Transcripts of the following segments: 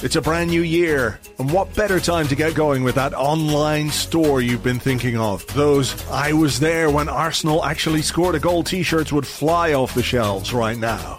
It's a brand new year, and what better time to get going with that online store you've been thinking of? Those "I was there when Arsenal actually scored a goal" t-shirts would fly off the shelves right now.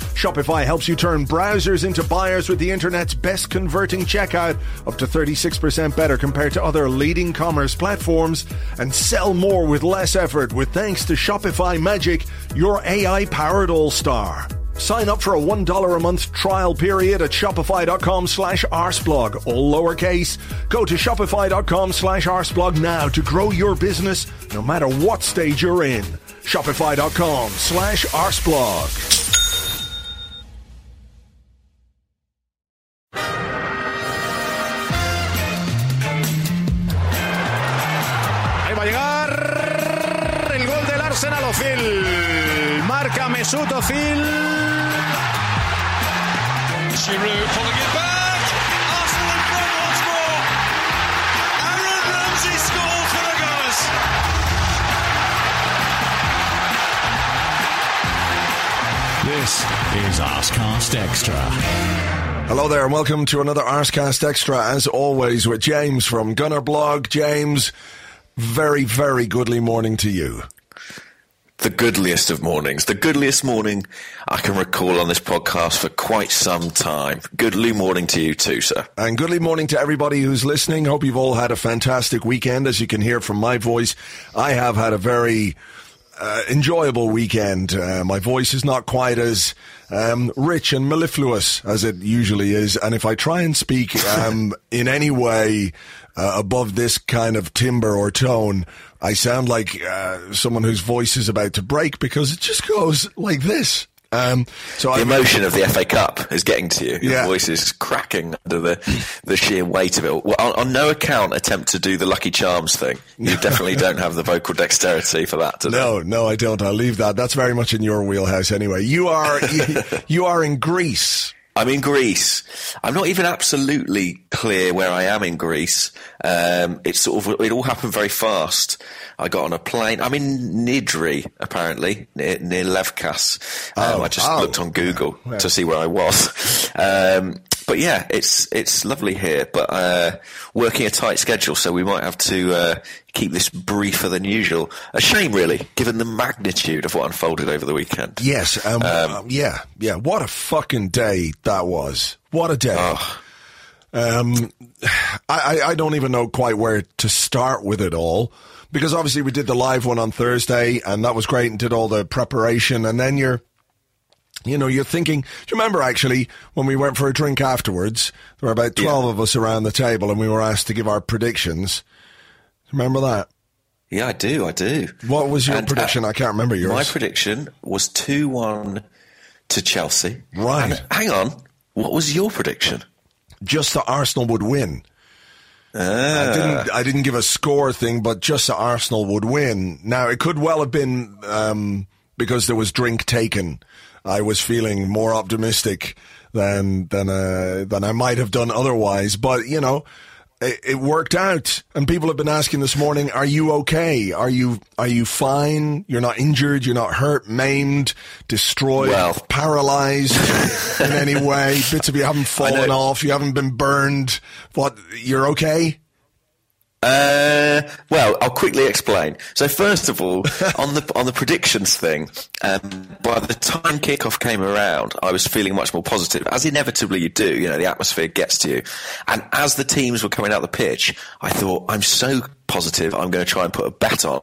Shopify helps you turn browsers into buyers with the internet's best converting checkout, up to 36% better compared to other leading commerce platforms, and sell more with less effort with thanks to Shopify Magic, your AI-powered all-star. Sign up for a $1 a month trial period at shopify.com/arseblog, all lowercase. Go to shopify.com/arseblog now to grow your business no matter what stage you're in. Shopify.com/arseblog. Mesut Özil. Giroud pulling it back. Arsenal in front once more. Aaron Ramsey scored for the Gunners. This is Arscast Extra. Hello there and welcome to another Arscast Extra, as always, with James from Gunner Blog. James, very, very goodly morning to you. The goodliest of mornings. The goodliest morning I can recall on this podcast for quite some time. Goodly morning to you too, sir. And goodly morning to everybody who's listening. Hope you've all had a fantastic weekend. As you can hear from my voice, I have had a very enjoyable weekend. My voice is not quite as rich and mellifluous as it usually is. And if I try and speak in any way above this kind of timbre or tone, I sound like someone whose voice is about to break because it just goes like this. So the emotion of the FA Cup is getting to you. Your voice is cracking under the sheer weight of it. Well, on no account attempt to do the Lucky Charms thing. You definitely don't have the vocal dexterity for that today. No, I don't. I'll leave that. That's very much in your wheelhouse anyway. You are in Greece. I'm in Greece. I'm not even absolutely clear where I am in Greece. It all happened very fast. I got on a plane. I'm in Nidri, apparently, near Levkas. I just looked on Google to see where I was. But yeah, it's lovely here, but working a tight schedule, so we might have to keep this briefer than usual. A shame, really, given the magnitude of what unfolded over the weekend. Yes, what a fucking day that was. What a day. Oh. I don't even know quite where to start with it all, because obviously we did the live one on Thursday, and that was great, and did all the preparation, and then you're thinking, do you remember actually when we went for a drink afterwards, there were about 12 of us around the table and we were asked to give our predictions. Remember that? Yeah, I do. What was your prediction? I can't remember yours. My prediction was 2-1 to Chelsea. Right. And, hang on, what was your prediction? Just that Arsenal would win. I didn't give a score thing, but just that Arsenal would win. Now, it could well have been because there was drink taken. I was feeling more optimistic than I might have done otherwise. But, it worked out. And people have been asking this morning, are you okay? Are you fine? You're not injured? You're not hurt, maimed, destroyed, paralyzed in any way? Bits of you haven't fallen off. You haven't been burned. What? You're okay? I'll quickly explain. So first of all, on the predictions thing, by the time kickoff came around, I was feeling much more positive, as inevitably you do, the atmosphere gets to you. And as the teams were coming out the pitch, I thought, I'm so positive, I'm going to try and put a bet on.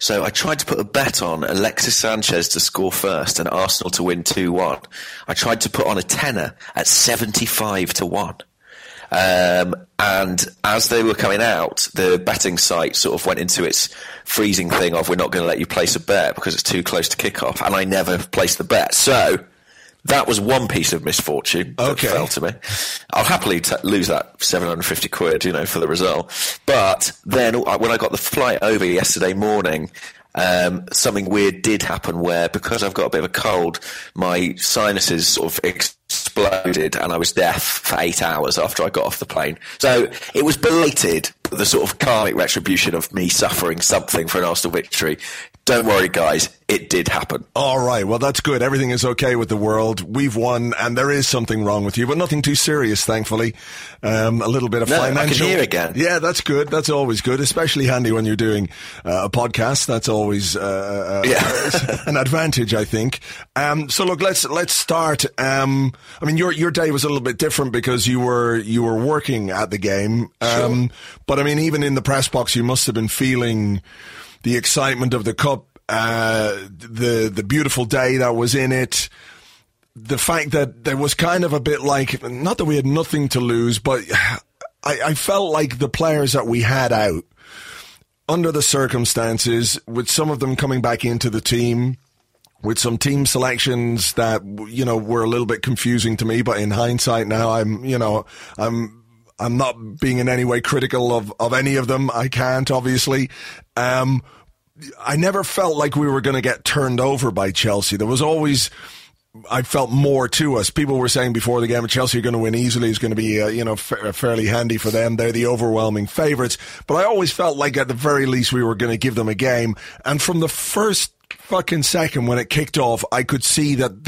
So I tried to put a bet on Alexis Sanchez to score first and Arsenal to win 2-1. I tried to put on a tenner at 75 to 1. And as they were coming out, the betting site sort of went into its freezing thing of, we're not going to let you place a bet because it's too close to kickoff. And I never placed the bet. So that was one piece of misfortune that fell to me. I'll happily lose that 750 quid, you know, for the result. But then when I got the flight over yesterday morning, something weird did happen where, because I've got a bit of a cold, my sinuses sort of exploded and I was deaf for 8 hours after I got off the plane. So it was belated, but the sort of karmic retribution of me suffering something for an Arsenal victory. Don't worry, guys, it did happen. All right, well, that's good. Everything is okay with the world. We've won, and there is something wrong with you, but nothing too serious, thankfully. A little bit of financial... I can hear again. Yeah, that's good. That's always good, especially handy when you're doing a podcast. That's always an advantage, I think. So, look, let's start. I mean, your day was a little bit different because you were working at the game. Sure. But, I mean, even in the press box, you must have been feeling... the excitement of the cup, the beautiful day that was in it, the fact that there was kind of a bit like, not that we had nothing to lose, but I felt like the players that we had out, under the circumstances, with some of them coming back into the team, with some team selections that, you know, were a little bit confusing to me, but in hindsight now, I'm not being in any way critical of any of them. I can't, obviously. I never felt like we were going to get turned over by Chelsea. There was always, I felt, more to us. People were saying before the game, Chelsea are going to win easily. It's going to be, fairly handy for them. They're the overwhelming favourites. But I always felt like at the very least we were going to give them a game. And from the first fucking second when it kicked off, I could see that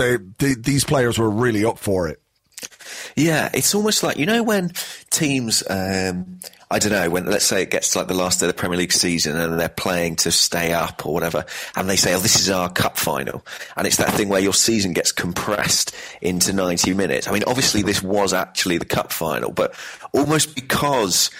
these players were really up for it. Yeah, it's almost like, you know, when teams, when, let's say, it gets to like the last day of the Premier League season and they're playing to stay up or whatever, and they say, oh, this is our cup final. And it's that thing where your season gets compressed into 90 minutes. I mean, obviously, this was actually the cup final, but almost because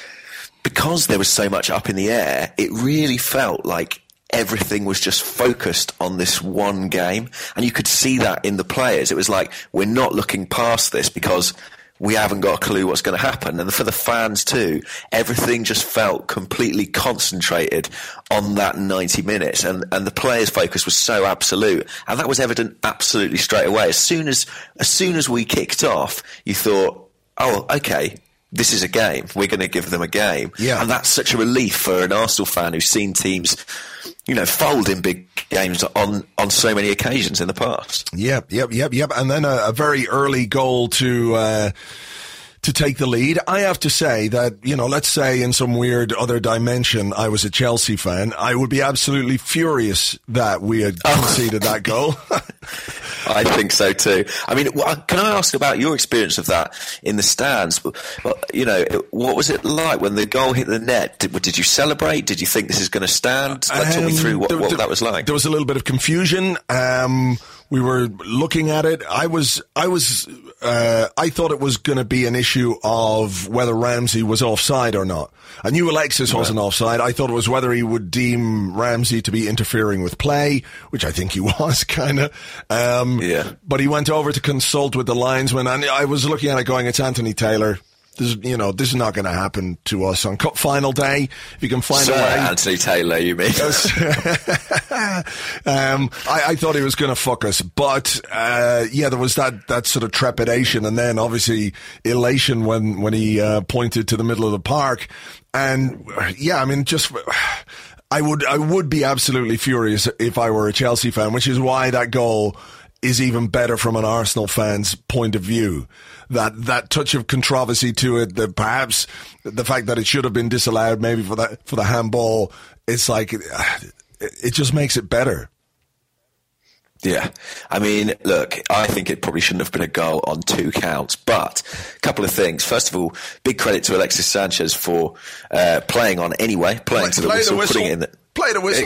there was so much up in the air, it really felt like everything was just focused on this one game. And you could see that in the players. It was like, we're not looking past this because we haven't got a clue what's going to happen. And for the fans too, everything just felt completely concentrated on that 90 minutes. And the players' focus was so absolute. And that was evident absolutely straight away. As soon as we kicked off, you thought, oh, okay, this is a game. We're going to give them a game. Yeah. And that's such a relief for an Arsenal fan who's seen teams, you know, fold in big games on so many occasions in the past. Yep. And then a very early goal to take the lead. I have to say that, you know, let's say in some weird other dimension, I was a Chelsea fan. I would be absolutely furious that we had conceded that goal. I think so too. I mean, can I ask about your experience of that in the stands? You know, what was it like when the goal hit the net? Did you celebrate? Did you think this is going to stand? Talk me through what that was like. There was a little bit of confusion. We were looking at it. I thought it was going to be an issue of whether Ramsey was offside or not. I knew Alexis wasn't offside. I thought it was whether he would deem Ramsey to be interfering with play, which I think he was, kind of. But he went over to consult with the linesman, and I was looking at it going, it's Anthony Taylor. This is not going to happen to us on Cup Final Day. If you can find a way, Anthony Taylor, you mean? I thought he was going to fuck us, but there was that sort of trepidation, and then obviously elation when he pointed to the middle of the park, and I would be absolutely furious if I were a Chelsea fan, which is why that goal is even better from an Arsenal fan's point of view. That touch of controversy to it, that perhaps the fact that it should have been disallowed maybe for the handball, it's like, it just makes it better. Yeah. I mean, look, I think it probably shouldn't have been a goal on two counts, but a couple of things. First of all, big credit to Alexis Sanchez for playing on anyway, playing to the whistle. Putting it in the... Play the whistle.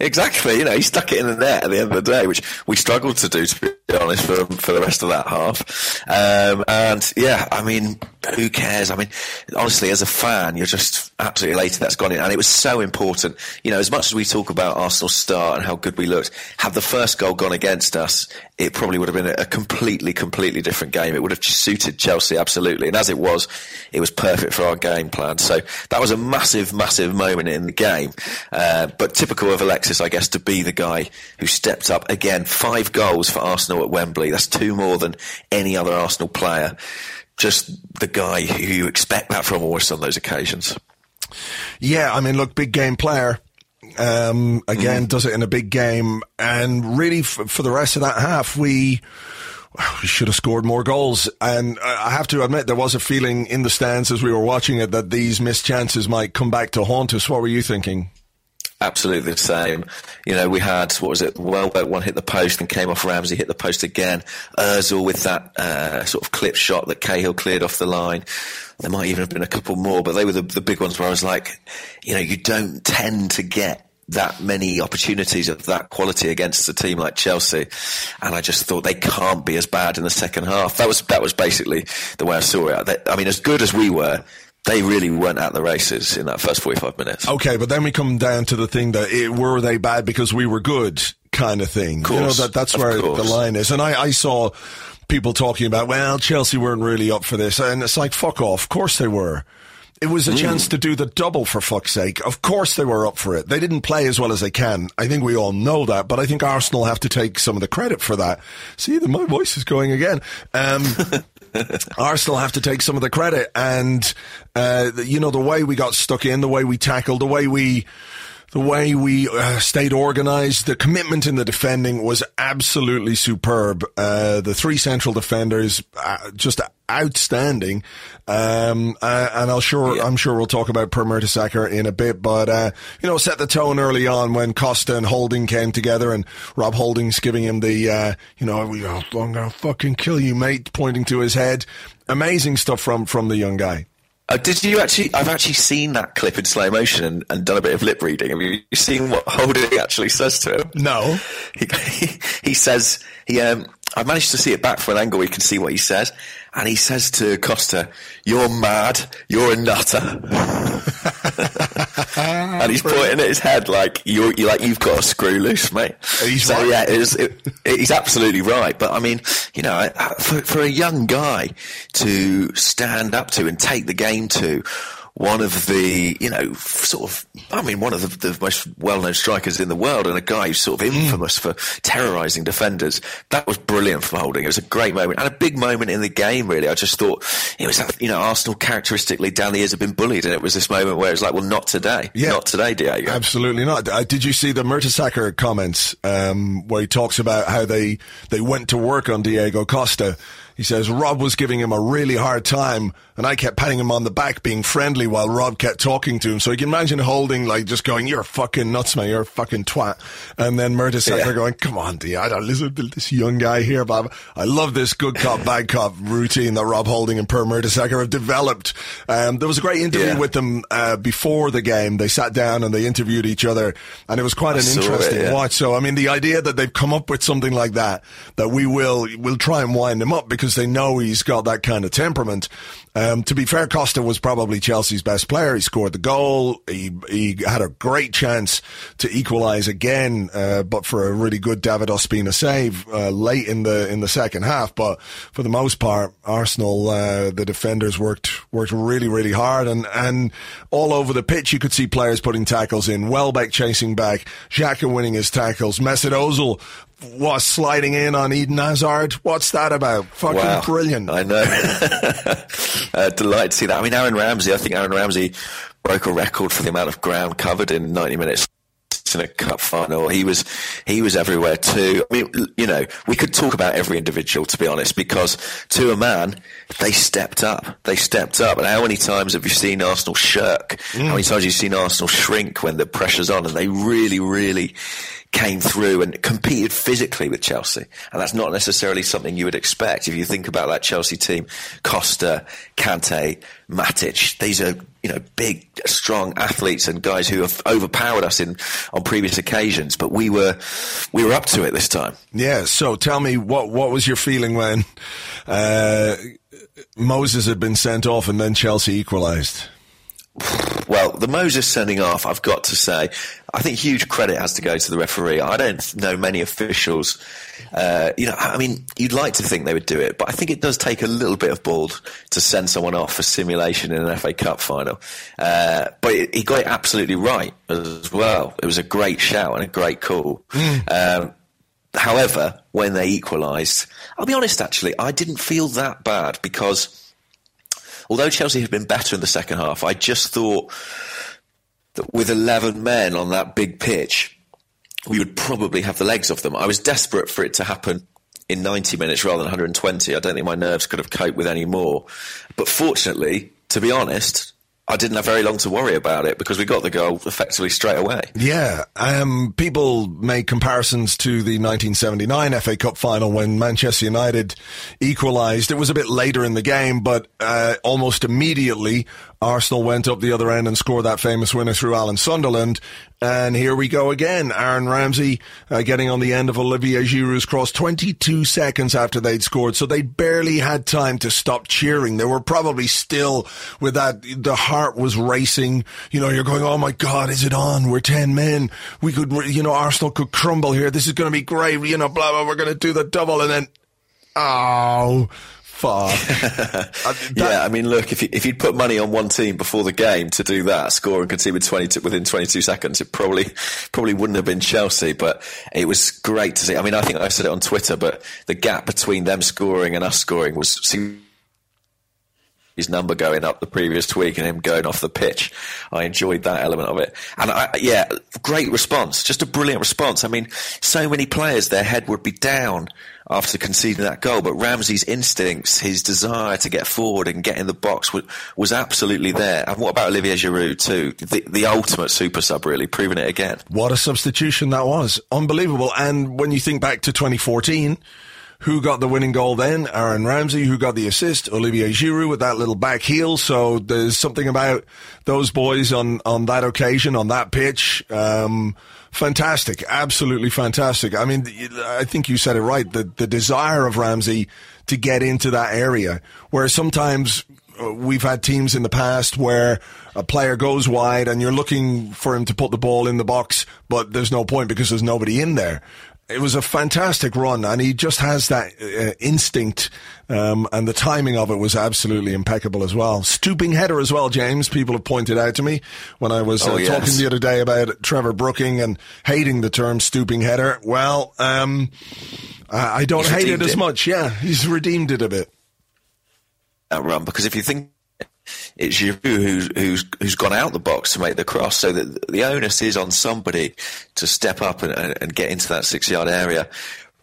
Exactly. You know, he stuck it in the net at the end of the day, which we struggled to do, to be honest, for the rest of that half. And yeah, I mean, who cares? I mean, honestly, as a fan, you're just absolutely elated that's gone in. And it was so important. You know, as much as we talk about Arsenal's start and how good we looked, had the first goal gone against us, it probably would have been a completely different game. It would have suited Chelsea absolutely. And as it was perfect for our game plan. So that was a massive moment in the game. But typical of Alexis, I guess, to be the guy who stepped up again. 5 goals for Arsenal at Wembley. That's 2 more than any other Arsenal player. Just the guy who you expect that from almost on those occasions. Yeah, I mean, look, big game player. Again, does it in a big game. And really, for the rest of that half, we should have scored more goals. And I have to admit, there was a feeling in the stands as we were watching it that these missed chances might come back to haunt us. What were you thinking? Absolutely the same. You know, we had, Welbeck, one hit the post and came off Ramsey, hit the post again. Özil with that sort of clip shot that Cahill cleared off the line. There might even have been a couple more, but they were the big ones where I was like, you know, you don't tend to get that many opportunities of that quality against a team like Chelsea, and I just thought they can't be as bad in the second half. That was basically the way I saw it. I mean, as good as we were, they really weren't at the races in that first 45 minutes. Okay, but then we come down to the thing that were they bad because we were good kind of thing. Of course, you know, that's where the line is. And I saw people talking about, well, Chelsea weren't really up for this, and it's like, fuck off. Of course they were. It was a chance to do the double, for fuck's sake. Of course they were up for it. They didn't play as well as they can. I think we all know that, but I think Arsenal have to take some of the credit for that. See, my voice is going again. Arsenal have to take some of the credit. And, you know, the way we got stuck in, the way we tackled, the way we stayed organised, the commitment in the defending was absolutely superb. The 3 central defenders, just outstanding. And I'm sure we'll talk about Per Mertesacker in a bit, but, you know, set the tone early on when Costa and Holding came together and Rob Holding's giving him the, you know, I'm gonna fucking kill you, mate, pointing to his head. Amazing stuff from the young guy. Did you actually? I've actually seen that clip in slow motion and done a bit of lip reading. Have you seen what Holding actually says to him? No. He says I managed to see it back from an angle where you can see what he says, and he says to Costa, "You're mad. You're a nutter." And he's pointing at his head like you've got a screw loose, mate. He's right. Yeah, he's absolutely right. But I mean, you know, for a young guy to stand up to and take the game to one of the, you know, sort of, I mean, one of the most well-known strikers in the world and a guy who's sort of infamous for terrorising defenders. That was brilliant from Holding. It was a great moment and a big moment in the game, really. I just thought it was, you know, Arsenal characteristically down the years have been bullied, and it was this moment where it's like, well, not today. Yeah. Not today, Diego. Absolutely not. Did you see the Mertesacker comments where he talks about how they went to work on Diego Costa? He says, Rob was giving him a really hard time and I kept patting him on the back, being friendly while Rob kept talking to him. So you can imagine Holding like just going, you're fucking nuts, man, you're a fucking twat. And then Mertesacker going, come on, D, I don't listen to this young guy here, Bob. I love this good cop, bad cop routine that Rob Holding and Per Mertesacker have developed. There was a great interview with them before the game. They sat down and they interviewed each other and it was quite an interesting watch. So, I mean, the idea that they've come up with something like that we'll try and wind him up because they know he's got that kind of temperament. To be fair, Costa was probably Chelsea's best player. He scored the goal. He had a great chance to equalise again, but for a really good David Ospina save late in the second half. But for the most part, Arsenal, the defenders worked really, really hard. And all over the pitch, you could see players putting tackles in. Welbeck chasing back. Xhaka winning his tackles. Mesut Özil was sliding in on Eden Hazard. What's that about? Fucking brilliant. I know. Delighted to see that. I mean, I think Aaron Ramsey broke a record for the amount of ground covered in 90 minutes in a cup final. He was everywhere too. I mean, you know, we could talk about every individual, to be honest, because to a man, they stepped up. And how many times have you seen Arsenal shirk? How many times have you seen Arsenal shrink when the pressure's on? And they really, really came through and competed physically with Chelsea. And that's not necessarily something you would expect. If you think about that Chelsea team, Costa, Kante, Matic, these are, you know, big, strong athletes and guys who have overpowered us on previous occasions, but we were up to it this time. Yeah. So tell me, what was your feeling when Moses had been sent off and then Chelsea equalised? Well, the Moses sending off, I've got to say, I think huge credit has to go to the referee. I don't know many officials. You'd like to think they would do it, but I think it does take a little bit of balls to send someone off for simulation in an FA Cup final. But he got it absolutely right as well. It was a great shout and a great call. However, when they equalised, I'll be honest, actually, I didn't feel that bad because... although Chelsea had been better in the second half, I just thought that with 11 men on that big pitch, we would probably have the legs of them. I was desperate for it to happen in 90 minutes rather than 120. I don't think my nerves could have coped with any more. But fortunately, to be honest, I didn't have very long to worry about it because we got the goal effectively straight away. Yeah. People make comparisons to the 1979 FA Cup final when Manchester United equalised. It was a bit later in the game, but almost immediately Arsenal went up the other end and scored that famous winner through Alan Sunderland. And here we go again. Aaron Ramsey getting on the end of Olivier Giroud's cross 22 seconds after they'd scored. So they barely had time to stop cheering. They were probably still with that. The heart was racing. You know, you're going, oh my God, is it on? We're 10 men. We could, Arsenal could crumble here. This is going to be great. Blah, blah, we're going to do the double. And then, oh, fuck. Look, if you'd put money on one team before the game to do that, score and concede within 22 seconds, it probably wouldn't have been Chelsea, but it was great to see. I mean, I think I said it on Twitter, but the gap between them scoring and us scoring was... his number going up the previous week and him going off the pitch. I enjoyed that element of it. And great response. Just a brilliant response. I mean, so many players, their head would be down after conceding that goal. But Ramsey's instincts, his desire to get forward and get in the box was absolutely there. And what about Olivier Giroud too? The ultimate super sub, really, proving it again. What a substitution that was. Unbelievable. And when you think back to 2014... who got the winning goal then? Aaron Ramsey. Who got the assist? Olivier Giroud with that little back heel. So there's something about those boys on that occasion, on that pitch. Fantastic. Absolutely fantastic. I mean, I think you said it right. The desire of Ramsey to get into that area where sometimes we've had teams in the past where a player goes wide and you're looking for him to put the ball in the box, but there's no point because there's nobody in there. It was a fantastic run, and he just has that instinct, and the timing of it was absolutely impeccable as well. Stooping header as well, James, people have pointed out to me when I was talking the other day about Trevor Brooking and hating the term stooping header. Well, I don't hate it as much. Yeah, he's redeemed it a bit. That run, because if you think... it's Giroud who's gone out the box to make the cross, so that the onus is on somebody to step up and get into that 6-yard area.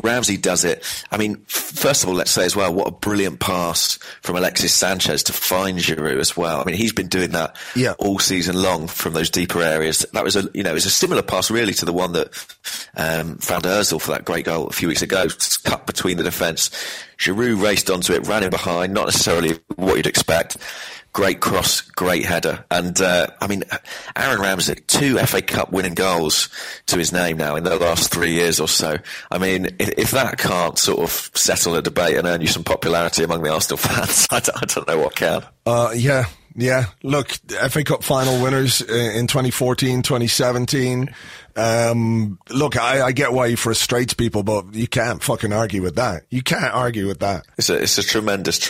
Ramsey does it. I mean, first of all, let's say as well, what a brilliant pass from Alexis Sanchez to find Giroud as well. I mean, he's been doing that all season long from those deeper areas. That was it was a similar pass really to the one that found Özil for that great goal a few weeks ago. It's cut between the defence. Giroud raced onto it, ran in behind, not necessarily what you'd expect. Great cross, great header. And, Aaron Ramsey, 2 FA Cup winning goals to his name now in the last 3 years or so. I mean, if that can't sort of settle a debate and earn you some popularity among the Arsenal fans, I don't know what can. Yeah. Look, FA Cup final winners in 2014, 2017. Look, I get why he frustrates people, but you can't fucking argue with that. You can't argue with that. It's a tremendous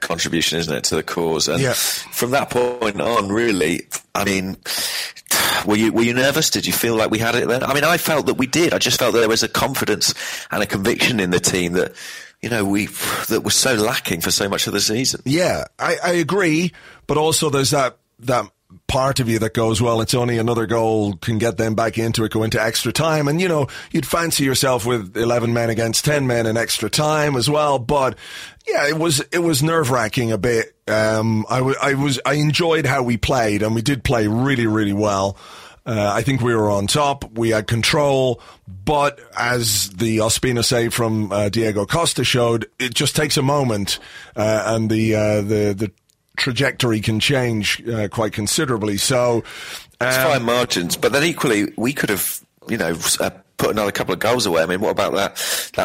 contribution, isn't it, to the cause? And from that point on, really, I mean, were you nervous? Did you feel like we had it then? I mean, I felt that we did. I just felt that there was a confidence and a conviction in the team that, that was so lacking for so much of the season. Yeah, I agree, but also there's that part of you that goes, well, it's only another goal, can get them back into it, go into extra time. And, you'd fancy yourself with 11 men against 10 men in extra time as well. But, yeah, it was nerve-wracking a bit. I enjoyed how we played, and we did play really, really well. I think we were on top. We had control. But as the Ospina save from Diego Costa showed, it just takes a moment, and the trajectory can change quite considerably. So it's fine margins, but then equally we could have, put another couple of goals away. I mean, what about that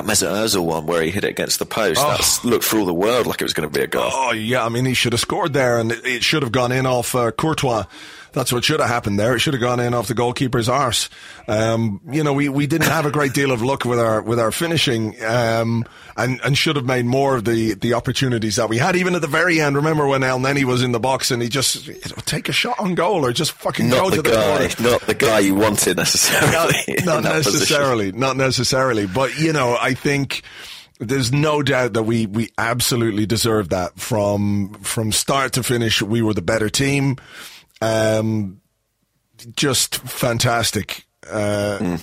Mesut Özil one where he hit it against the post? Oh. That looked for all the world like it was going to be a goal. Oh, yeah. I mean, he should have scored there, and it should have gone in off Courtois. That's what should have happened there. It should have gone in off the goalkeeper's arse. We didn't have a great deal of luck with our finishing, and should have made more of the opportunities that we had. Even at the very end, remember when El Neni was in the box and he just take a shot on goal or just fucking not go to the corner. Not the guy you wanted necessarily. Not necessarily. But I think there's no doubt that we absolutely deserved that. From start to finish, we were the better team. Just fantastic. Yeah,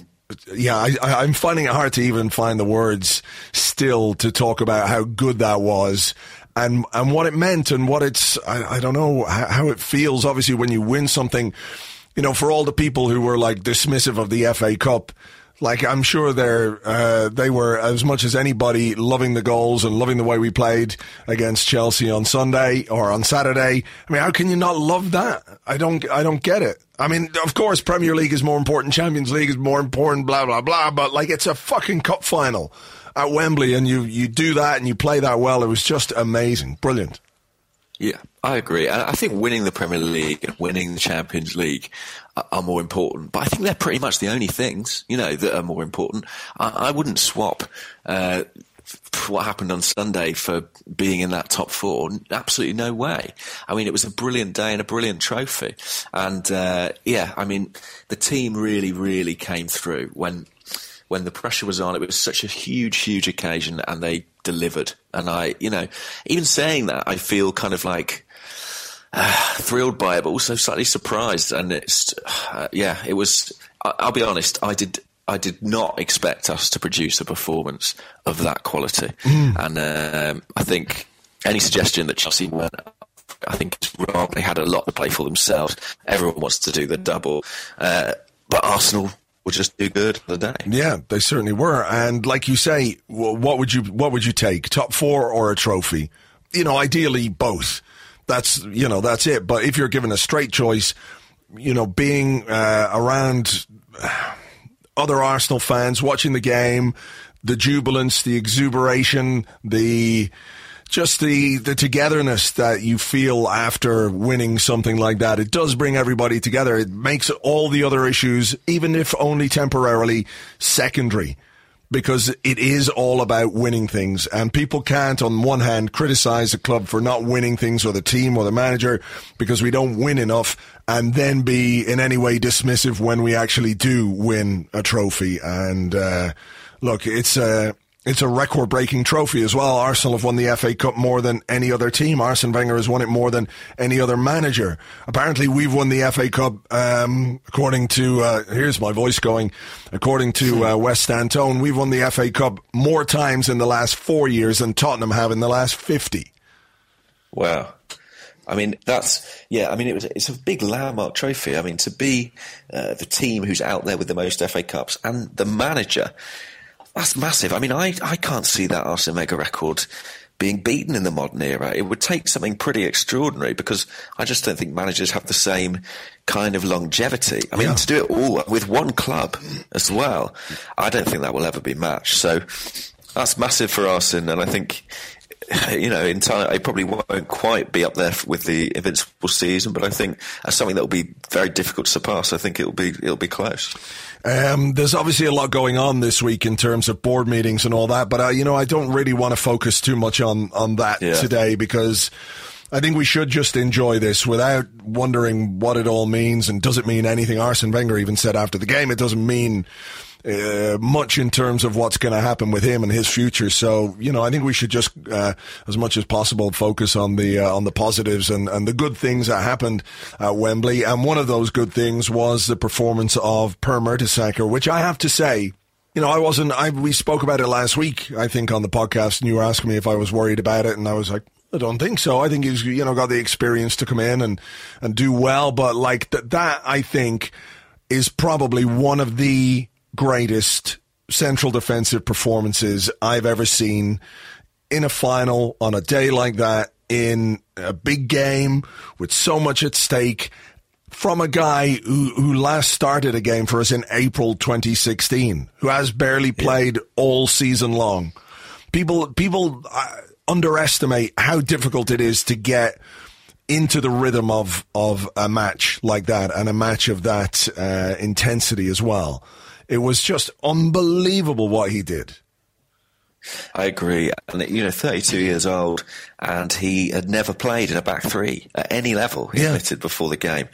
I'm finding it hard to even find the words still to talk about how good that was and what it meant and what it's, I don't know how it feels. Obviously, when you win something, for all the people who were like dismissive of the FA Cup, like I'm sure they were as much as anybody loving the goals and loving the way we played against Chelsea on Sunday or on Saturday. I mean, how can you not love that? I don't get it. I mean, of course, Premier League is more important, Champions League is more important, blah blah blah. But like, it's a fucking cup final at Wembley, and you do that and you play that well. It was just amazing, brilliant. Yeah, I agree. I think winning the Premier League and winning the Champions League are more important, but I think they're pretty much the only things, that are more important. I wouldn't swap what happened on Sunday for being in that top four. Absolutely no way. I mean, it was a brilliant day and a brilliant trophy. And the team really, really came through when the pressure was on. It was such a huge, huge occasion, and they delivered. And I, even saying that, I feel kind of like thrilled by it, but also slightly surprised. And it's, it was. I'll be honest, I did not expect us to produce a performance of that quality. And I think any suggestion that Chelsea weren't, I think it's wrong. They had a lot to play for themselves. Everyone wants to do the double, but Arsenal were just too good for the day. Yeah, they certainly were. And like you say, what would you take? Top four or a trophy? Ideally both. That's it. But if you're given a straight choice, being around other Arsenal fans, watching the game, the jubilance, the exuberation, the togetherness that you feel after winning something like that. It does bring everybody together. It makes all the other issues, even if only temporarily, secondary, because it is all about winning things. And people can't, on one hand, criticize the club for not winning things or the team or the manager because we don't win enough, and then be in any way dismissive when we actually do win a trophy. And look, it's a record-breaking trophy as well. Arsenal have won the FA Cup more than any other team. Arsene Wenger has won it more than any other manager. Apparently, we've won the FA Cup, according to... here's my voice going. According to West Antone, we've won the FA Cup more times in the last 4 years than Tottenham have in the last 50. Wow. I mean, it's a big landmark trophy. I mean, to be the team who's out there with the most FA Cups and the manager... That's massive. I mean, I can't see that Arsene Wenger record being beaten in the modern era. It would take something pretty extraordinary, because I just don't think managers have the same kind of longevity. I mean, to do it all with one club as well, I don't think that will ever be matched. So that's massive for Arsene, and I think... in time, it probably won't quite be up there with the invincible season, but I think that's something that will be very difficult to surpass. I think it'll be close. There's obviously a lot going on this week in terms of board meetings and all that, but I don't really want to focus too much on that today, because I think we should just enjoy this without wondering what it all means and does it mean anything. Arsene Wenger even said after the game it doesn't mean much in terms of what's going to happen with him and his future. So, I think we should just, as much as possible, focus on the positives and the good things that happened at Wembley. And one of those good things was the performance of Per Mertesacker, which I have to say, we spoke about it last week, I think, on the podcast, and you were asking me if I was worried about it. And I was like, I don't think so. I think he's, got the experience to come in and do well. But like that, I think, is probably one of the greatest central defensive performances I've ever seen in a final, on a day like that, in a big game with so much at stake, from a guy who last started a game for us in April 2016, who has barely played all season long. People underestimate how difficult it is to get into the rhythm of a match like that, and a match of that intensity as well. It was just unbelievable what he did. I agree. And, you know, 32 years old, and he had never played in a back three at any level, he admitted before the game.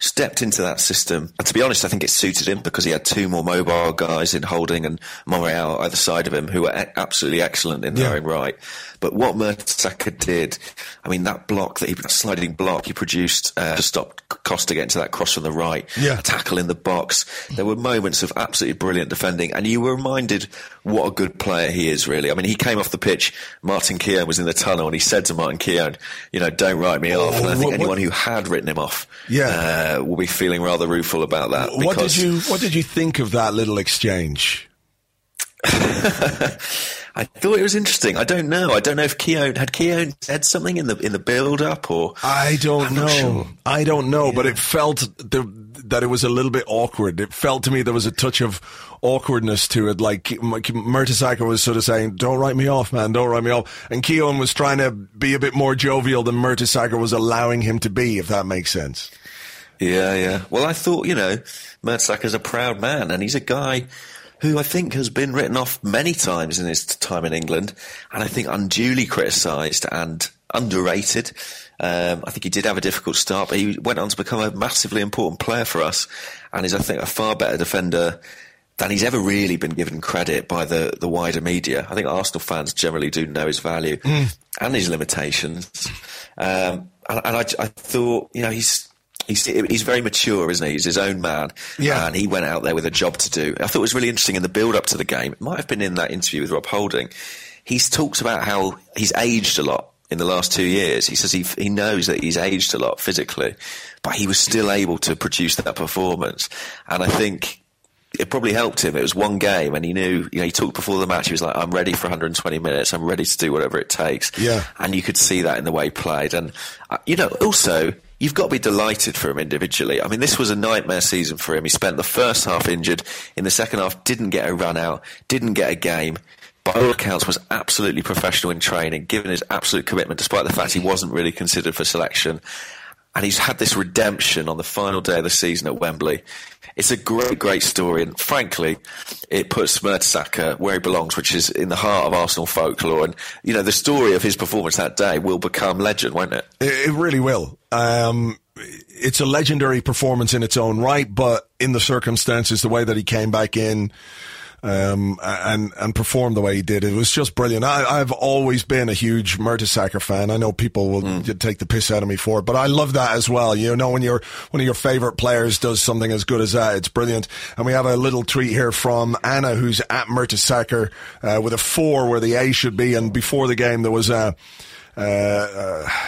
Stepped into that system. And to be honest, I think it suited him because he had two more mobile guys in Holding and Monreal either side of him who were absolutely excellent in their own right. But what Mertesacker did, I mean, that block, that sliding block he produced to stop Costa getting to that cross from the right, a tackle in the box. There were moments of absolutely brilliant defending, and you were reminded what a good player he is, really. I mean, he came off the pitch, Martin Keown was in the tunnel, and he said to Martin Keown, you know, don't write me off. And I think anyone who had written him off... will be feeling rather rueful about that. What did you think of that little exchange? I thought it was interesting. I don't know if Keown said something in the build up, or I don't know, but it felt that it was a little bit awkward. It felt to me there was a touch of awkwardness to it, like Mertesacker was sort of saying, "Don't write me off, man, don't write me off," and Keown was trying to be a bit more jovial than Mertesacker was allowing him to be, if that makes sense. Yeah. Well, I thought, you know, Mertesacker's a proud man, and he's a guy who I think has been written off many times in his time in England, and I think unduly criticised and underrated. I think he did have a difficult start, but he went on to become a massively important player for us, and is, I think, a far better defender than he's ever really been given credit by the wider media. I think Arsenal fans generally do know his value and his limitations. And I thought, you know, He's very mature, isn't he? He's his own man. Yeah. And he went out there with a job to do. I thought it was really interesting in the build-up to the game. It might have been in that interview with Rob Holding. He's talked about how he's aged a lot in the last 2 years. He says he knows that he's aged a lot physically, but he was still able to produce that performance. And I think it probably helped him. It was one game, and he knew, you know, he talked before the match. He was like, I'm ready for 120 minutes. I'm ready to do whatever it takes. Yeah. And you could see that in the way he played. And, you know, also... you've got to be delighted for him individually. I mean, this was a nightmare season for him. He spent the first half injured. In the second half, didn't get a run out, didn't get a game. By all accounts, was absolutely professional in training, given his absolute commitment, despite the fact he wasn't really considered for selection. And he's had this redemption on the final day of the season at Wembley. It's a great, great story. And frankly, it puts Mertesacker where he belongs, which is in the heart of Arsenal folklore. And, you know, the story of his performance that day will become legend, won't it? It really will. It's a legendary performance in its own right, but in the circumstances, the way that he came back in and performed the way he did, it was just brilliant. I've always been a huge Mertesacker fan. I know people will take the piss out of me for it, but I love that as well. You know, when you're one of your favorite players does something as good as that, it's brilliant. And we have a little tweet here from Anna, who's at Mertesacker with a 4 where the A should be. And before the game, there was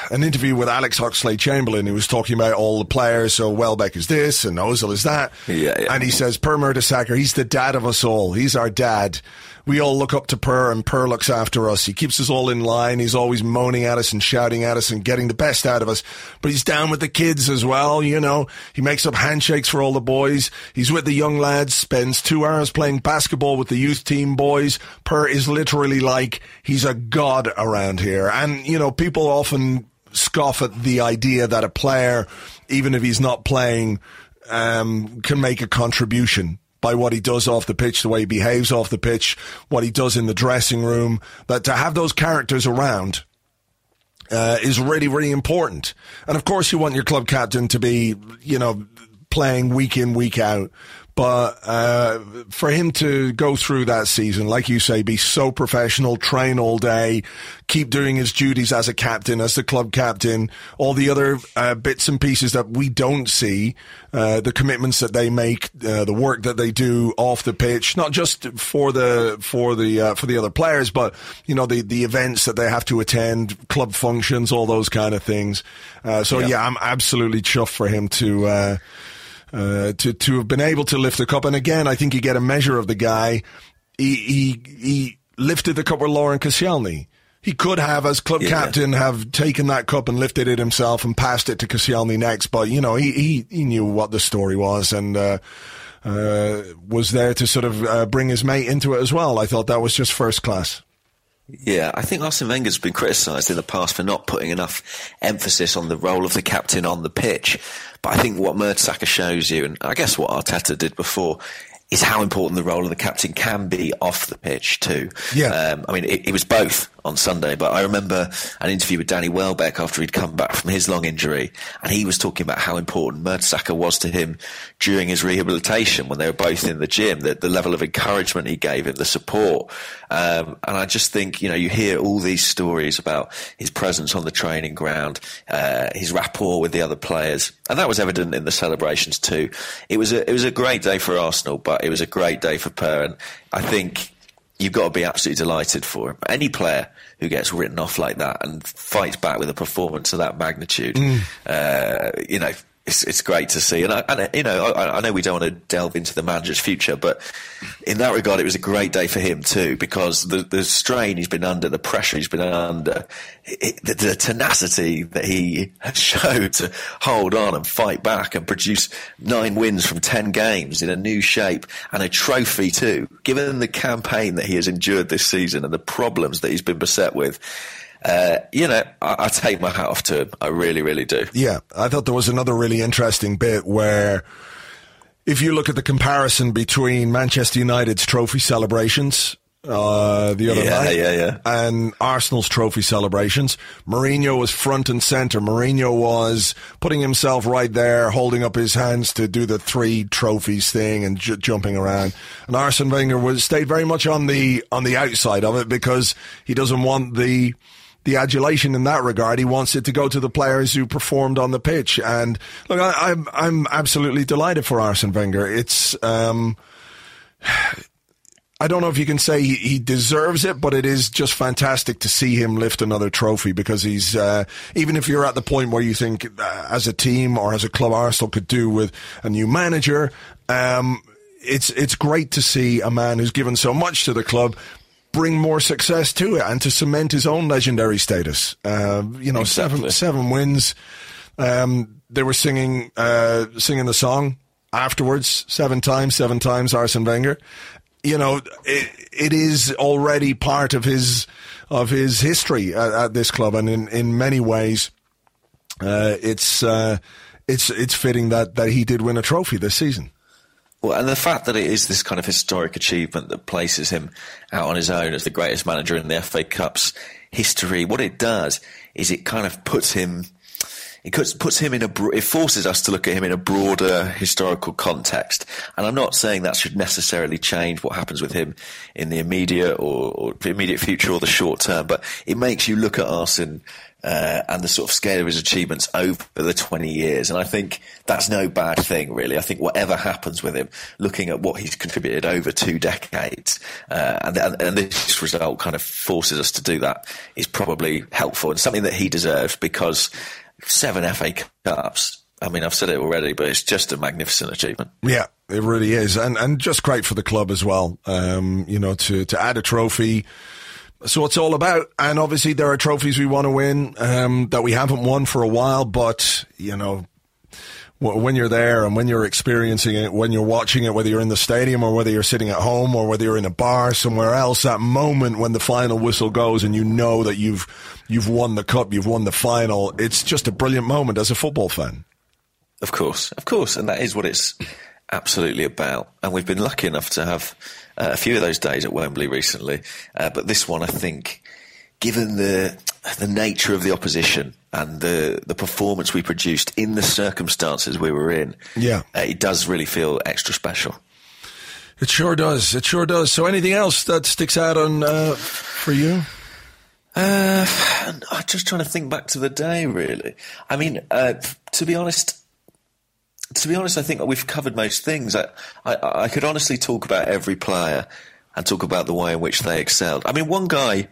an interview with Alex Oxlade-Chamberlain, who was talking about all the players. So Welbeck is this and Ozil is that. Yeah. And he says, Per Mertesacker, he's the dad of us all. He's our dad. We all look up to Per, and Per looks after us. He keeps us all in line. He's always moaning at us and shouting at us and getting the best out of us. But he's down with the kids as well, you know. He makes up handshakes for all the boys. He's with the young lads, spends 2 hours playing basketball with the youth team boys. Per is literally like, he's a god around here. And, you know, people often scoff at the idea that a player, even if he's not playing, can make a contribution by what he does off the pitch, the way he behaves off the pitch, what he does in the dressing room, that to have those characters around is really, really important. And of course you want your club captain to be, you know, playing week in, week out. But for him to go through that season, like you say, be so professional, train all day, keep doing his duties as a captain, as the club captain, all the other bits and pieces that we don't see, the commitments that they make, the work that they do off the pitch, not just for the other players, but you know the events that they have to attend, club functions, all those kind of things. So I'm absolutely chuffed for him to. to have been able to lift the cup. And again, I think you get a measure of the guy. He lifted the cup with Laurent Koscielny. He could have, as club captain, have taken that cup and lifted it himself and passed it to Koscielny next. But, you know, he knew what the story was and was there to sort of bring his mate into it as well. I thought that was just first class. Yeah, I think Arsene Wenger's been criticised in the past for not putting enough emphasis on the role of the captain on the pitch. But I think what Mertesacker shows you, and I guess what Arteta did before, is how important the role of the captain can be off the pitch too. Yeah. I mean, it was both on Sunday, but I remember an interview with Danny Welbeck after he'd come back from his long injury, and he was talking about how important Mertesacker was to him during his rehabilitation when they were both in the gym, the level of encouragement he gave him, the support. And I just think, you know, you hear all these stories about his presence on the training ground, his rapport with the other players, and that was evident in the celebrations too. It was a great day for Arsenal, but it was a great day for Per, and I think you've got to be absolutely delighted for him. Any player who gets written off like that and fights back with a performance of that magnitude, you know, it's great to see. And I know we don't want to delve into the manager's future, but in that regard, it was a great day for him too, because the strain he's been under, the pressure he's been under, the tenacity that he has showed to hold on and fight back and produce 9 wins from 10 games in a new shape and a trophy too. Given the campaign that he has endured this season and the problems that he's been beset with, you know, I take my hat off to him. I really, really do. Yeah, I thought there was another really interesting bit where, if you look at the comparison between Manchester United's trophy celebrations the other night and Arsenal's trophy celebrations, Mourinho was front and centre. Mourinho was putting himself right there, holding up his hands to do the 3 trophies thing and jumping around. And Arsene Wenger stayed very much on the outside of it because he doesn't want the adulation in that regard. He wants it to go to the players who performed on the pitch. And look, I'm absolutely delighted for Arsene Wenger. It's, I don't know if you can say he deserves it, but it is just fantastic to see him lift another trophy, because he's, even if you're at the point where you think as a team or as a club Arsenal could do with a new manager, it's great to see a man who's given so much to the club bring more success to it and to cement his own legendary status. You know, exactly. seven wins. They were singing the song afterwards, 7 times Arsene Wenger. You know, it is already part of his history at this club, and in many ways, it's fitting that he did win a trophy this season. Well, and the fact that it is this kind of historic achievement that places him out on his own as the greatest manager in the FA Cup's history, what it does is it kind of it forces us to look at him in a broader historical context. And I'm not saying that should necessarily change what happens with him in the immediate or immediate future or the short term, but it makes you look at Arsene and the sort of scale of his achievements over the 20 years. And I think that's no bad thing, really. I think whatever happens with him, looking at what he's contributed over 2 decades, and this result kind of forces us to do that, is probably helpful and something that he deserved, because 7 FA Cups, I mean, I've said it already, but it's just a magnificent achievement. Yeah, it really is. And just great for the club as well, you know, to add a trophy. So it's all about, and obviously there are trophies we want to win that we haven't won for a while, but, you know, when you're there and when you're experiencing it, when you're watching it, whether you're in the stadium or whether you're sitting at home or whether you're in a bar somewhere else, that moment when the final whistle goes and you know that you've won the cup, you've won the final, it's just a brilliant moment as a football fan. Of course, and that is what it's absolutely about. And we've been lucky enough to have a few of those days at Wembley recently, but this one, I think, given the nature of the opposition and the performance we produced in the circumstances we were in, it does really feel extra special. It sure does. It sure does. So, anything else that sticks out on for you? I'm just trying to think back to the day, really. I mean, to be honest, I think we've covered most things. I could honestly talk about every player and talk about the way in which they excelled. I mean, one guy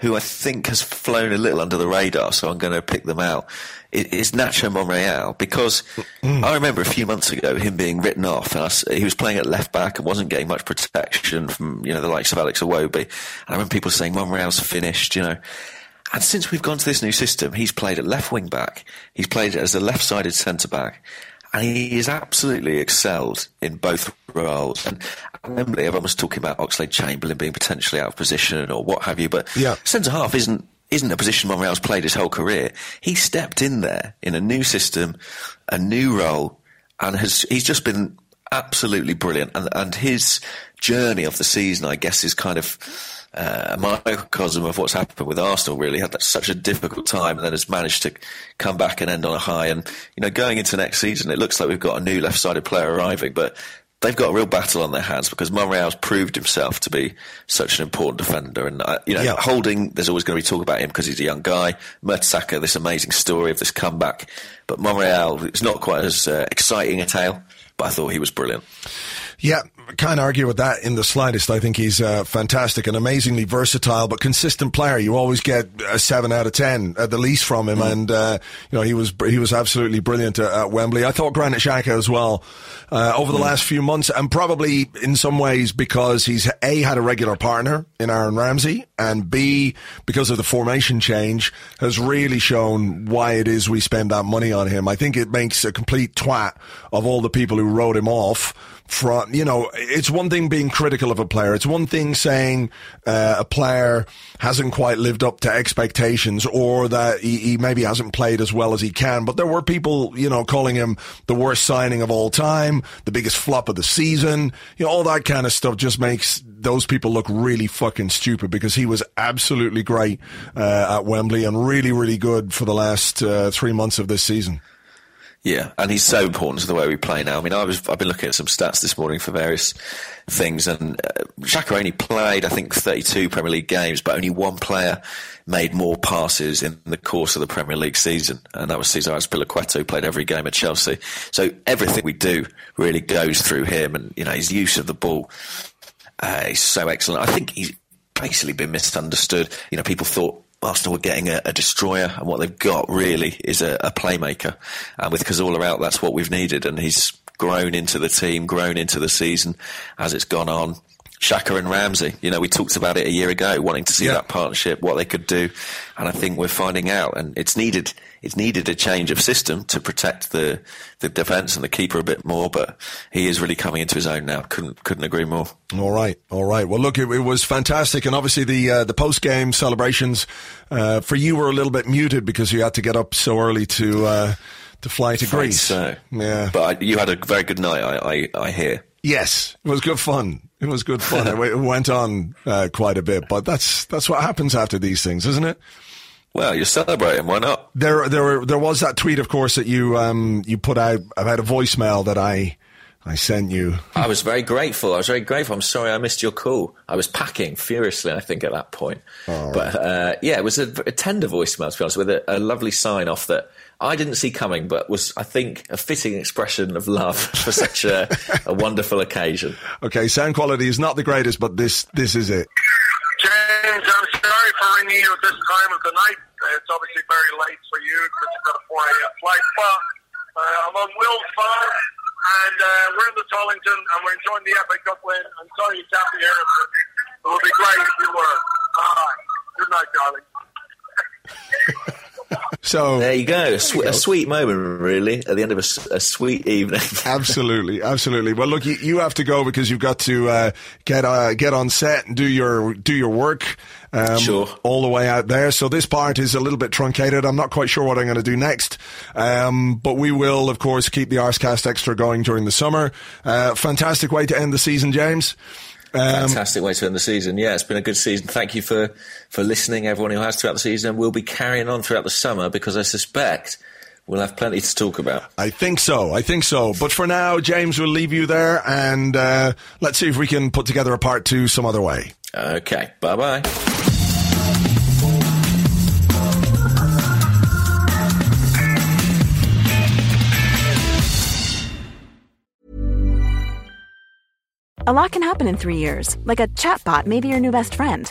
who I think has flown a little under the radar, so I'm going to pick them out, is Nacho Monreal, because I remember a few months ago him being written off, and he was playing at left back and wasn't getting much protection from, you know, the likes of Alex Iwobi. And I remember people saying Monreal's finished, you know. And since we've gone to this new system, he's played at left wing back, he's played as a left-sided centre back, and he has absolutely excelled in both roles. And remember, everyone was talking about Oxlade-Chamberlain being potentially out of position or what have you, but centre-half isn't a position Monreal's played his whole career. He stepped in there in a new system, a new role, and he's just been absolutely brilliant. And his journey of the season, I guess, is kind of a microcosm of what's happened with Arsenal. Really had such a difficult time and then has managed to come back and end on a high. And, you know, going into next season, it looks like we've got a new left-sided player arriving, but they've got a real battle on their hands because Monreal's proved himself to be such an important defender. And, you know, Holding, there's always going to be talk about him because he's a young guy. Mertesacker, this amazing story of this comeback. But Monreal, it's not quite as exciting a tale, but I thought he was brilliant. Yeah, can't argue with that in the slightest. I think he's fantastic and amazingly versatile, but consistent player. You always get a 7 out of 10 at the least from him. And, you know, he was absolutely brilliant at Wembley. I thought Granit Xhaka as well over the last few months, and probably in some ways because he's A, had a regular partner in Aaron Ramsey, and B, because of the formation change, has really shown why it is we spend that money on him. I think it makes a complete twat of all the people who wrote him off. From, you know, it's one thing being critical of a player. It's one thing saying a player hasn't quite lived up to expectations, or that he maybe hasn't played as well as he can. But there were people, you know, calling him the worst signing of all time, the biggest flop of the season. You know, all that kind of stuff just makes those people look really fucking stupid, because he was absolutely great at Wembley and really, really good for the last 3 months of this season. Yeah, and he's so important to the way we play now. I mean, I've been looking at some stats this morning for various things, and Xhaka only played, I think, 32 Premier League games, but only one player made more passes in the course of the Premier League season, and that was Cesar Azpilicueta, who played every game at Chelsea. So everything we do really goes through him, and, you know, his use of the ball is so excellent. I think he's basically been misunderstood. You know, people thought Arsenal were getting a destroyer, and what they've got really is a playmaker. And with Cazorla out, that's what we've needed. And he's grown into the team, grown into the season as it's gone on. Xhaka and Ramsey, you know, we talked about it a year ago, wanting to see that partnership, what they could do. And I think we're finding out. And it's needed a change of system to protect the defence and the keeper a bit more, but he is really coming into his own now. Couldn't agree more. All right. Well, look, it was fantastic. And obviously the post-game celebrations for you were a little bit muted because you had to get up so early to fly to Greece. So. Yeah. But you had a very good night, I hear. Yes, it was good fun. It went on quite a bit, but that's what happens after these things, isn't it? Well, you're celebrating. Why not? There was that tweet, of course, that you put out about a voicemail that I sent you. I was very grateful. I'm sorry I missed your call. I was packing furiously, I think, at that point. All but right. It was a tender voicemail, to be honest, with a lovely sign off that I didn't see coming, but was, I think, a fitting expression of love for such a wonderful occasion. Okay, sound quality is not the greatest, but this is it. James, I'm sorry for ringing you at this time of the night. It's obviously very late for you because you've got a 4 a.m. flight. But I'm on Will's phone, and we're in the Tollington, and we're enjoying the FA Cup win. I'm sorry you can't be here, but it would be great if you were. Good night, darling. So there you go. A sweet moment, really, at the end of a sweet evening. Absolutely. Well, look, you have to go because you've got to get on set and do your work. Sure. All the way out there. So this part is a little bit truncated. I'm not quite sure what I'm going to do next. But we will, of course, keep the Arscast Extra going during the summer. Fantastic way to end the season, James. Fantastic way to end the season. Yeah, it's been a good season. Thank you for listening, everyone who has throughout the season. We'll be carrying on throughout the summer because I suspect we'll have plenty to talk about. I think so. But for now, James, we'll leave you there, and let's see if we can put together a part two some other way. Okay, bye-bye. A lot can happen in 3 years, like a chatbot may be your new best friend.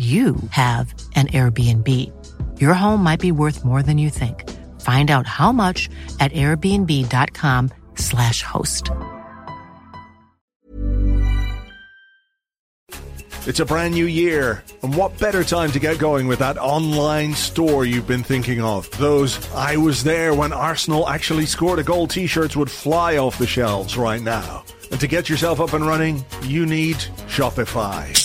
you have an Airbnb. Your home might be worth more than you think. Find out how much at airbnb.com/host. It's a brand new year, and what better time to get going with that online store you've been thinking of? Those "I was there when Arsenal actually scored a goal" t-shirts would fly off the shelves right now. And to get yourself up and running, you need Shopify.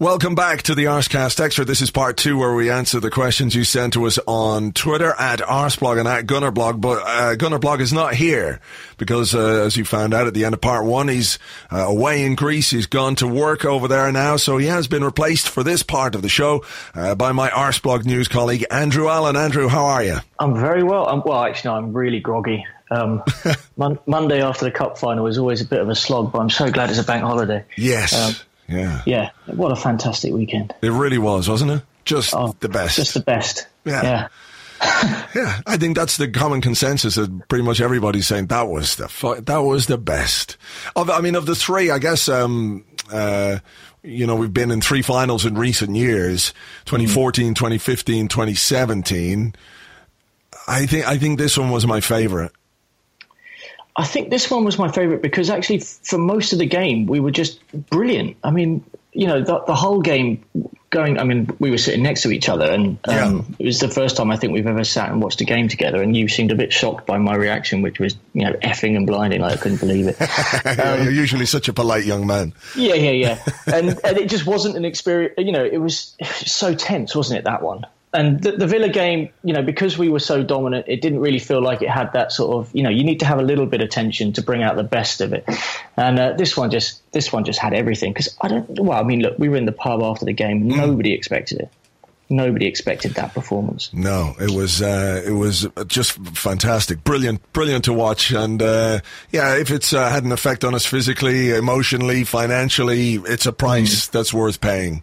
Welcome back to the Arscast Extra. This is part two, where we answer the questions you sent to us on Twitter at Arsblog and at Gunnerblog. But Gunnerblog is not here because, as you found out at the end of part one, he's away in Greece. He's gone to work over there now. So he has been replaced for this part of the show by my Arsblog news colleague, Andrew Allen. Andrew, how are you? I'm very well. I'm really groggy. Monday after the cup final is always a bit of a slog, but I'm so glad it's a bank holiday. Yes. Yeah. What a fantastic weekend. It really was, wasn't it? Just the best. Yeah. Yeah. I think that's the common consensus, that pretty much everybody's saying that was the best. Of the three, I guess, we've been in three finals in recent years, 2014, 2015, 2017. I think this one was my favorite. I think this one was my favourite because actually for most of the game, we were just brilliant. I mean, the whole game going, we were sitting next to each other and It was the first time I think we've ever sat and watched a game together, and you seemed a bit shocked by my reaction, which was, effing and blinding. I couldn't believe it. You're usually such a polite young man. Yeah. And it just wasn't an experience, it was so tense, wasn't it, that one? And the Villa game, because we were so dominant, it didn't really feel like it had that sort of, you need to have a little bit of tension to bring out the best of it. And this one just had everything. Because we were in the pub after the game. Nobody expected it. Nobody expected that performance. No, it was just fantastic, brilliant to watch, and if it's had an effect on us physically, emotionally, financially, it's a price that's worth paying.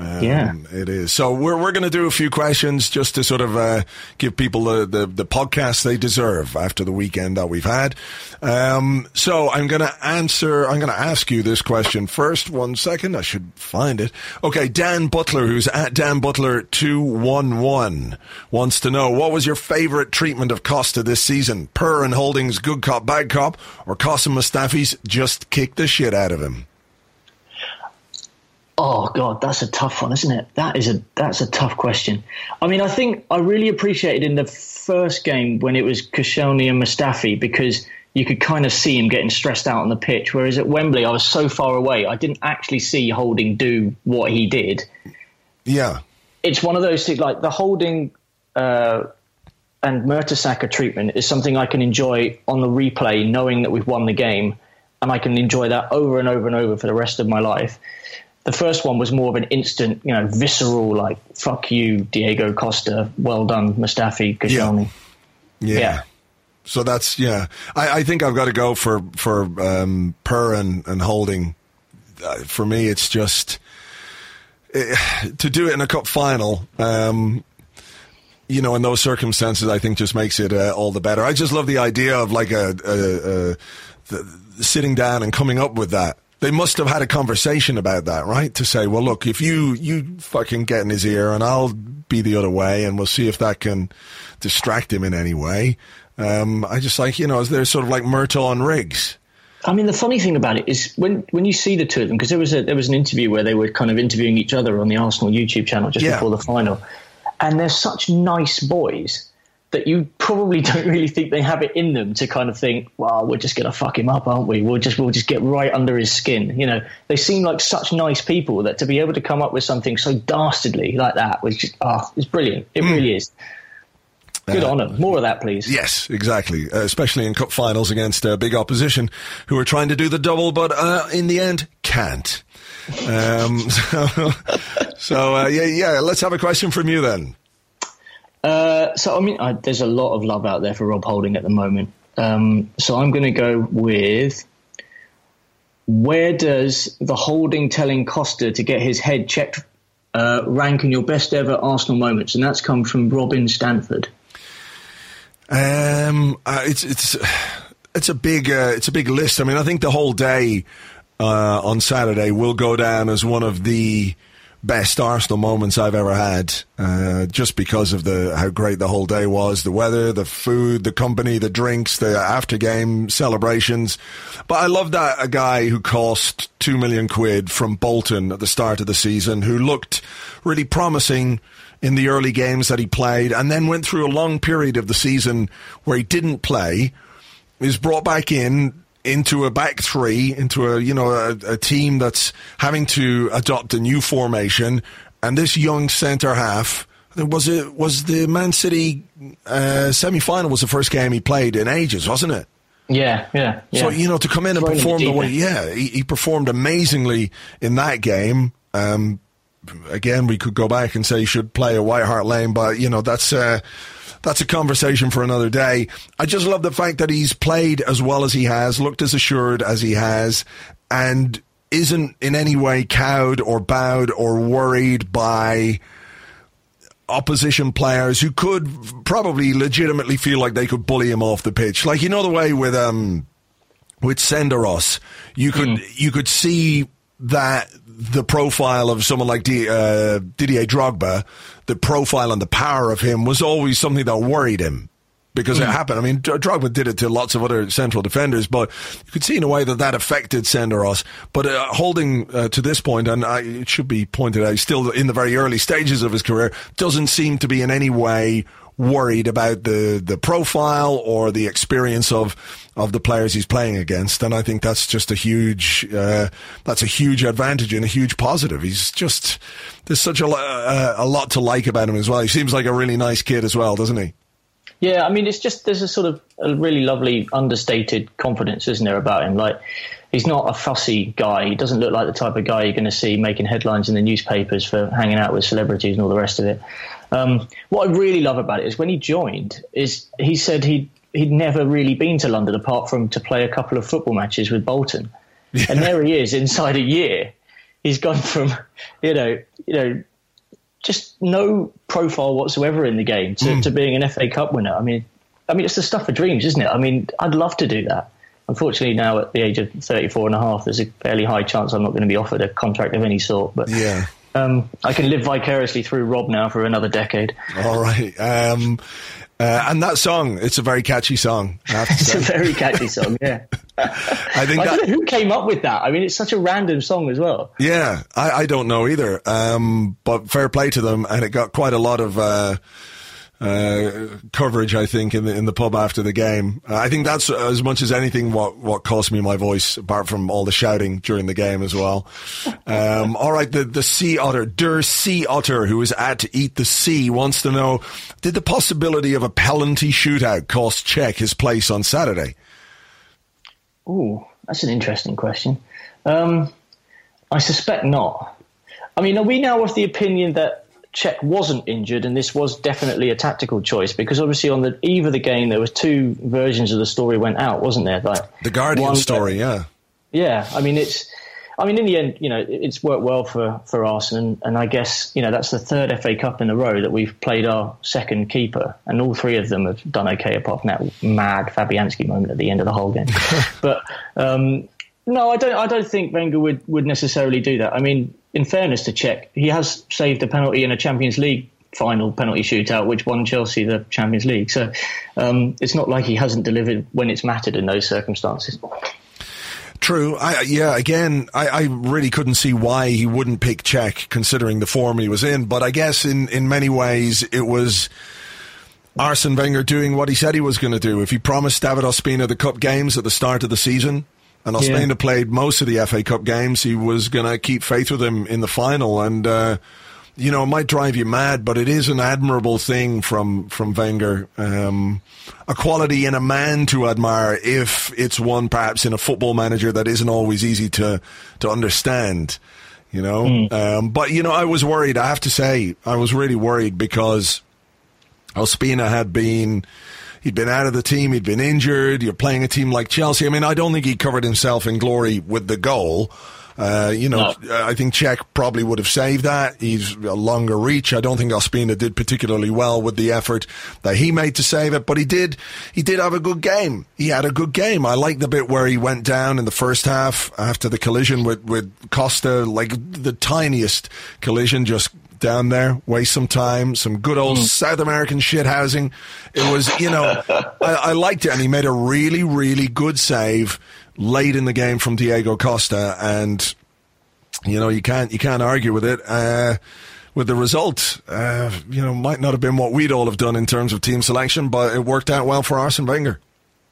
It is. So we're going to do a few questions just to sort of give people the podcast they deserve after the weekend that we've had. So I'm going to ask you this question first. 1 second, I should find it. Okay, Dan Butler, who's at Dan Butler 211, wants to know, what was your favorite treatment of Costa this season? Per and Holding's good cop, bad cop, or Qasem Mustafi's just kick the shit out of him? Oh God, that's a tough one, isn't it? That's a tough question. I think I really appreciated in the first game when it was Koscielny and Mustafi, because you could kind of see him getting stressed out on the pitch. Whereas at Wembley, I was so far away, I didn't actually see Holding do what he did. Yeah, it's one of those things. Like the Holding and Mertesacker treatment is something I can enjoy on the replay, knowing that we've won the game, and I can enjoy that over and over and over for the rest of my life. The first one was more of an instant, visceral, like, fuck you, Diego Costa, well done, Mustafi, Koscielny. Yeah. So that's, I think I've got to go for Per and Holding. For me, it's just, to do it in a cup final, you know, in those circumstances, I think just makes it all the better. I just love the idea of like sitting down and coming up with that. They must have had a conversation about that, right? To say, well, look, if you fucking get in his ear and I'll be the other way and we'll see if that can distract him in any way. I just like, you know, they're sort of like Murtaugh and Riggs. I mean, the funny thing about it is when you see the two of them, because there was an interview where they were kind of interviewing each other on the Arsenal YouTube channel just before the final. And they're such nice boys that you probably don't really think they have it in them to kind of think, well, we're just going to fuck him up, aren't we? We'll just get right under his skin. You know, they seem like such nice people that to be able to come up with something so dastardly like that was just, it's brilliant. It really is. Good on them. More of that, please. Yes, exactly. Especially in cup finals against big opposition who are trying to do the double, but in the end, can't. Let's have a question from you then. There's a lot of love out there for Rob Holding at the moment. So I'm going to go with, where does the Holding telling Costa to get his head checked rank in your best ever Arsenal moments? And that's come from Robin Stanford. It's a big list. I mean, I think the whole day on Saturday will go down as one of the best Arsenal moments I've ever had, just because of how great the whole day was, the weather, the food, the company, the drinks, the after-game celebrations. But I love that a guy who cost £2 million from Bolton at the start of the season, who looked really promising in the early games that he played, and then went through a long period of the season where he didn't play, is brought back into a back three, into a team that's having to adopt a new formation, and this young centre half. Was the Man City semi final was the first game he played in ages, wasn't it? Yeah. So to come in and perform the way, he performed amazingly in that game. Again, we could go back and say he should play at White Hart Lane, but that's a conversation for another day. I just love the fact that he's played as well as he has, looked as assured as he has, and isn't in any way cowed or bowed or worried by opposition players who could probably legitimately feel like they could bully him off the pitch. Like, the way with Senderos, you could see that the profile of someone like Didier Drogba, the profile and the power of him was always something that worried him because it happened. I mean, Drogba did it to lots of other central defenders, but you could see in a way that affected Senderos. But Holding to this point, and it should be pointed out, still in the very early stages of his career, doesn't seem to be in any way worried about the profile or the experience of the players he's playing against, and I think that's just a huge advantage and a huge positive. He's just, there's such a lot to like about him as well. He seems like a really nice kid as well, doesn't he? Yeah, I mean, it's just, there's a sort of a really lovely understated confidence, isn't there, about him? Like, he's not a fussy guy. He doesn't look like the type of guy you're going to see making headlines in the newspapers for hanging out with celebrities and all the rest of it. What I really love about it is when he joined, is he said he'd never really been to London apart from to play a couple of football matches with Bolton. Yeah. And there he is inside a year. He's gone from, just no profile whatsoever in the game to being an FA Cup winner. I mean, it's the stuff of dreams, isn't it? I mean, I'd love to do that. Unfortunately, now at the age of 34 and a half, there's a fairly high chance I'm not going to be offered a contract of any sort. But yeah. I can live vicariously through Rob now for another decade. All right. And that song, it's a very catchy song. It's a very catchy song, yeah. I don't know who came up with that. I mean, it's such a random song as well. Yeah, I don't know either. But fair play to them, and it got quite a lot of coverage, I think, in the pub after the game. I think that's as much as anything what cost me my voice, apart from all the shouting during the game as well. All right, the sea otter, Der Sea Otter, who is at Eat the Sea, wants to know, did the possibility of a penalty shootout cost Czech his place on Saturday? Ooh, that's an interesting question. I suspect not. I mean, are we now of the opinion that Czech wasn't injured and this was definitely a tactical choice? Because obviously on the eve of the game there was two versions of the story went out, wasn't there? Like the Guardian story, yeah. Yeah, I mean, it's I mean, in the end, you know, it's worked well for Arsenal. And I guess, you know, that's the third FA Cup in a row that we've played our second keeper. And all three of them have done okay, apart from that mad Fabianski moment at the end of the whole game. But no, I don't think Wenger would necessarily do that. I mean, in fairness to Czech, he has saved a penalty in a Champions League final penalty shootout, which won Chelsea the Champions League. So it's not like he hasn't delivered when it's mattered in those circumstances. True. I really couldn't see why he wouldn't pick Čech considering the form he was in. But I guess in many ways it was Arsene Wenger doing what he said he was going to do. If he promised David Ospina the cup games at the start of the season, and Ospina played most of the FA Cup games, he was going to keep faith with him in the final. And you know, it might drive you mad, but it is an admirable thing from Wenger. A quality in a man to admire, if it's one perhaps in a football manager that isn't always easy to understand, you know. But, you know, I was worried. I have to say, I was really worried because Ospina he'd been out of the team, he'd been injured, you're playing a team like Chelsea. I mean, I don't think he covered himself in glory with the goal. No. I think Czech probably would have saved that. He's a longer reach. I don't think Ospina did particularly well with the effort that he made to save it, but he did have a good game. He had a good game. I like the bit where he went down in the first half after the collision with Costa, like the tiniest collision, just down there, waste some time, some good old South American shithousing. It was, you know, I liked it, and he made a really, really good save late in the game from Diego Costa, and you know, you can't argue with it. With the result, you know, might not have been what we'd all have done in terms of team selection, but it worked out well for Arsene Wenger.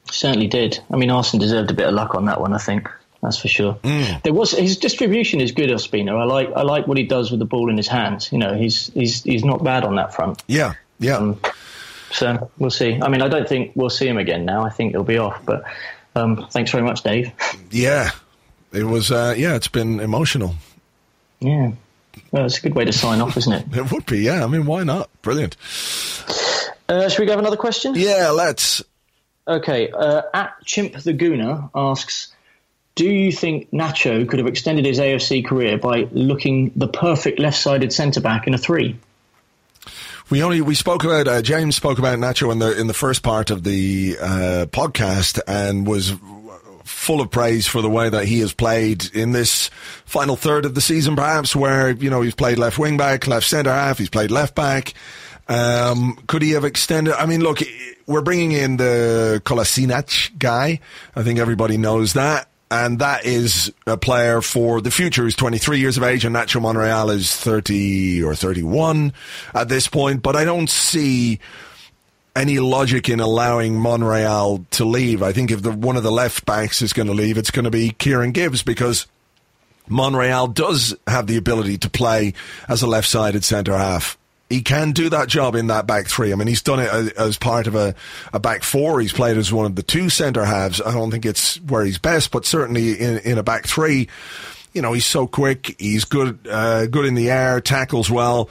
Certainly did. I mean, Arsene deserved a bit of luck on that one, I think. That's for sure. His distribution is good, Ospina. I like what he does with the ball in his hands. You know, he's not bad on that front. Yeah. So we'll see. I mean, I don't think we'll see him again now. I think he'll be off, but. Thanks very much, Dave. Yeah, it was. It's been emotional. Yeah, well, it's a good way to sign off, isn't it? It would be. Yeah, I mean, why not? Brilliant. Should we go have another question? Yeah, let's. Okay, at Chimp the Gooner asks, do you think Nacho could have extended his AFC career by looking the perfect left-sided centre back in a three? We spoke about James spoke about Nacho in the first part of the podcast and was full of praise for the way that he has played in this final third of the season, perhaps, where, you know, he's played left wing back, left centre half, he's played left back. Could he have extended? I mean, look, we're bringing in the Kolasinac guy. I think everybody knows that. And that is a player for the future who's 23 years of age, and Nacho Monreal is 30 or 31 at this point. But I don't see any logic in allowing Monreal to leave. I think if one of the left backs is going to leave, it's going to be Kieran Gibbs, because Monreal does have the ability to play as a left-sided centre-half. He can do that job in that back three. I mean, he's done it as part of a back four. He's played as one of the two centre-halves. I don't think it's where he's best, but certainly in a back three, you know, he's so quick. He's good in the air, tackles well.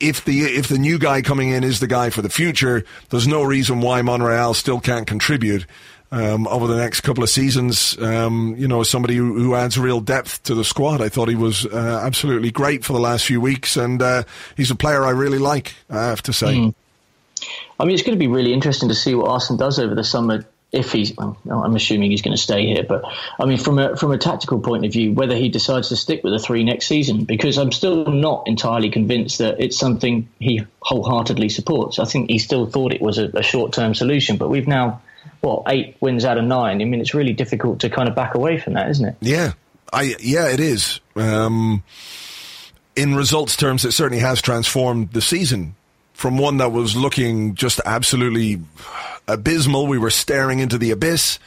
If the new guy coming in is the guy for the future, there's no reason why Monreal still can't contribute over the next couple of seasons. You know, somebody who adds real depth to the squad. I thought he was absolutely great for the last few weeks, and he's a player I really like, I have to say. I mean, it's going to be really interesting to see what Arsene does over the summer. If he's, well, I'm assuming he's going to stay here, but I mean, from a tactical point of view, whether he decides to stick with the three next season, because I'm still not entirely convinced that it's something he wholeheartedly supports. I think he still thought it was a short-term solution, but we've now, 8 wins out of 9. I mean, it's really difficult to kind of back away from that, isn't it? Yeah, it is. In results terms, it certainly has transformed the season from one that was looking just absolutely abysmal. We were staring into the abyss,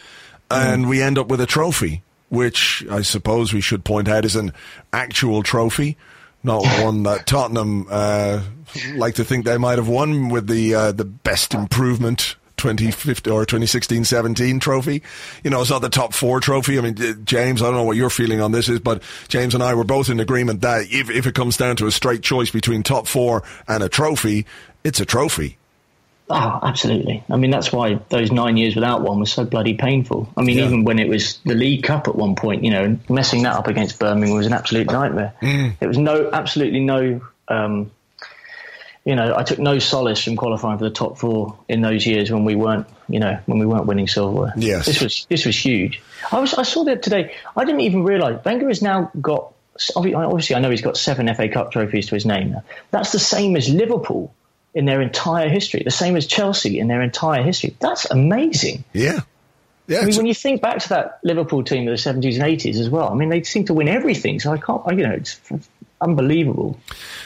and we end up with a trophy, which I suppose we should point out is an actual trophy, not one that Tottenham like to think they might have won with the best improvement 2015 or 2016-17 trophy. You know, it's not the top four trophy. I mean, James, I don't know what your feeling on this is, but James and I were both in agreement that if it comes down to a straight choice between top four and a trophy, it's a trophy. Oh, absolutely. I mean, that's why those 9 years without one was so bloody painful. I mean, even when it was the League Cup at one point, you know, messing that up against Birmingham was an absolute nightmare. It was I took no solace from qualifying for the top four in those years when we weren't, winning silverware. Yes. This was huge. I saw that today. I didn't even realise Wenger has now got, obviously I know he's got 7 FA Cup trophies to his name now. That's the same as Liverpool in their entire history, the same as Chelsea in their entire history. That's amazing. Yeah. Yeah, I mean, when you think back to that Liverpool team of the 70s and 80s as well, I mean, they seem to win everything. So it's unbelievable.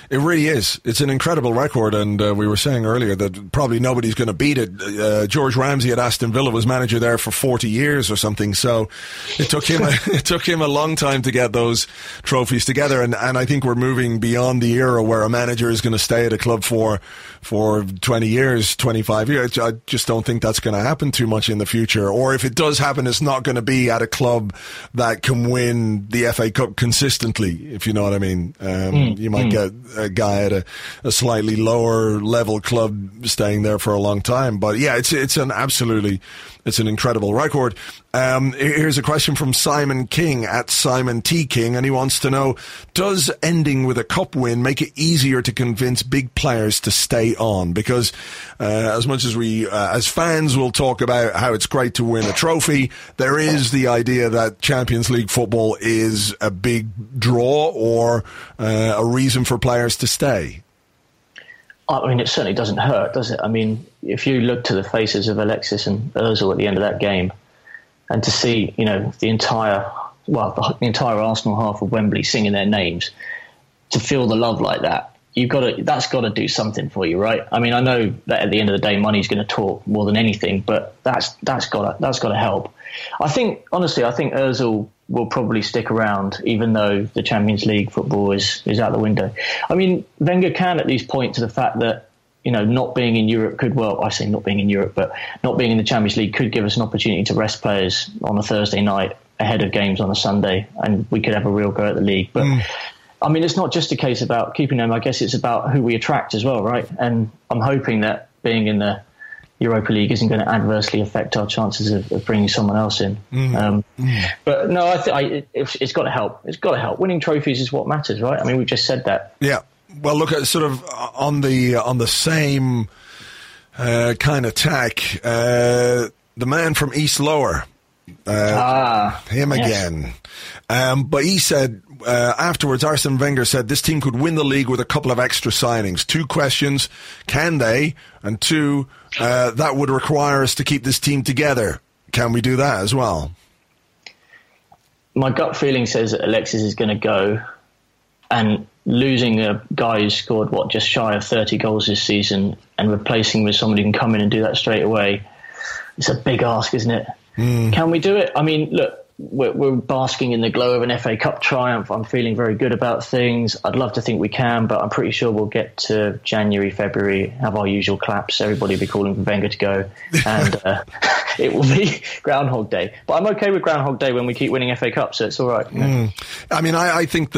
It really is. It's an incredible record. And we were saying earlier that probably nobody's going to beat it. George Ramsey at Aston Villa was manager there for 40 years or something. So it took him a long time to get those trophies together. And I think we're moving beyond the era where a manager is going to stay at a club for 20 years, 25 years. I just don't think that's going to happen too much in the future. Or if it does happen, it's not going to be at a club that can win the FA Cup consistently, if you know what I mean. You might get a guy at a slightly lower level club staying there for a long time. But yeah, it's an incredible record. Here's a question from Simon King at Simon T. King, and he wants to know, does ending with a cup win make it easier to convince big players to stay on? Because as much as we, as fans, will talk about how it's great to win a trophy, there is the idea that Champions League football is a big draw or a reason for players to stay. I mean, it certainly doesn't hurt, does it? I mean, if you look to the faces of Alexis and Özil at the end of that game, and to see, the entire Arsenal half of Wembley singing their names, to feel the love like that, that's got to do something for you, right? I mean, I know that at the end of the day, money's going to talk more than anything, but that's got to help. I think Özil will probably stick around, even though the Champions League football is out the window. I mean, Wenger can at least point to the fact that, not being in Europe not being in the Champions League could give us an opportunity to rest players on a Thursday night ahead of games on a Sunday, and we could have a real go at the league. But, I mean, it's not just a case about keeping them. I guess it's about who we attract as well, right? And I'm hoping that being in the Europa League isn't going to adversely affect our chances of bringing someone else in. But no, it's got to help. It's got to help. Winning trophies is what matters, right? I mean, we've just said that. Yeah. Well, look at sort of on the same kind of tack. The man from East Lower, him again. But he said afterwards, Arsene Wenger said this team could win the league with a couple of extra signings. 2 questions: can they? And 2, that would require us to keep this team together. Can we do that as well? My gut feeling says that Alexis is going to go, and losing a guy who scored, just shy of 30 goals this season and replacing with somebody who can come in and do that straight away, it's a big ask, isn't it? Can we do it? I mean, look, we're basking in the glow of an FA Cup triumph. I'm feeling very good about things. I'd love to think we can, but I'm pretty sure we'll get to January, February, have our usual claps. Everybody will be calling for Wenger to go, and it will be Groundhog Day. But I'm okay with Groundhog Day when we keep winning FA Cup, so it's all right. I mean, I think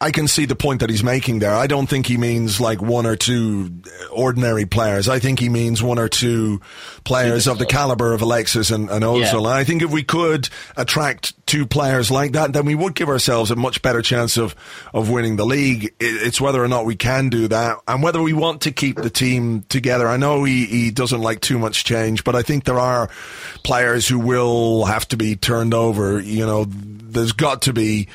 I can see the point that he's making there. I don't think he means like 1 or 2 ordinary players. I think he means 1 or 2 players of the caliber of Alexis and Ozil. Yeah. And I think if we could attract 2 players like that, then we would give ourselves a much better chance of winning the league. It's whether or not we can do that and whether we want to keep the team together. I know he doesn't like too much change, but I think there are players who will have to be turned over. There's got to be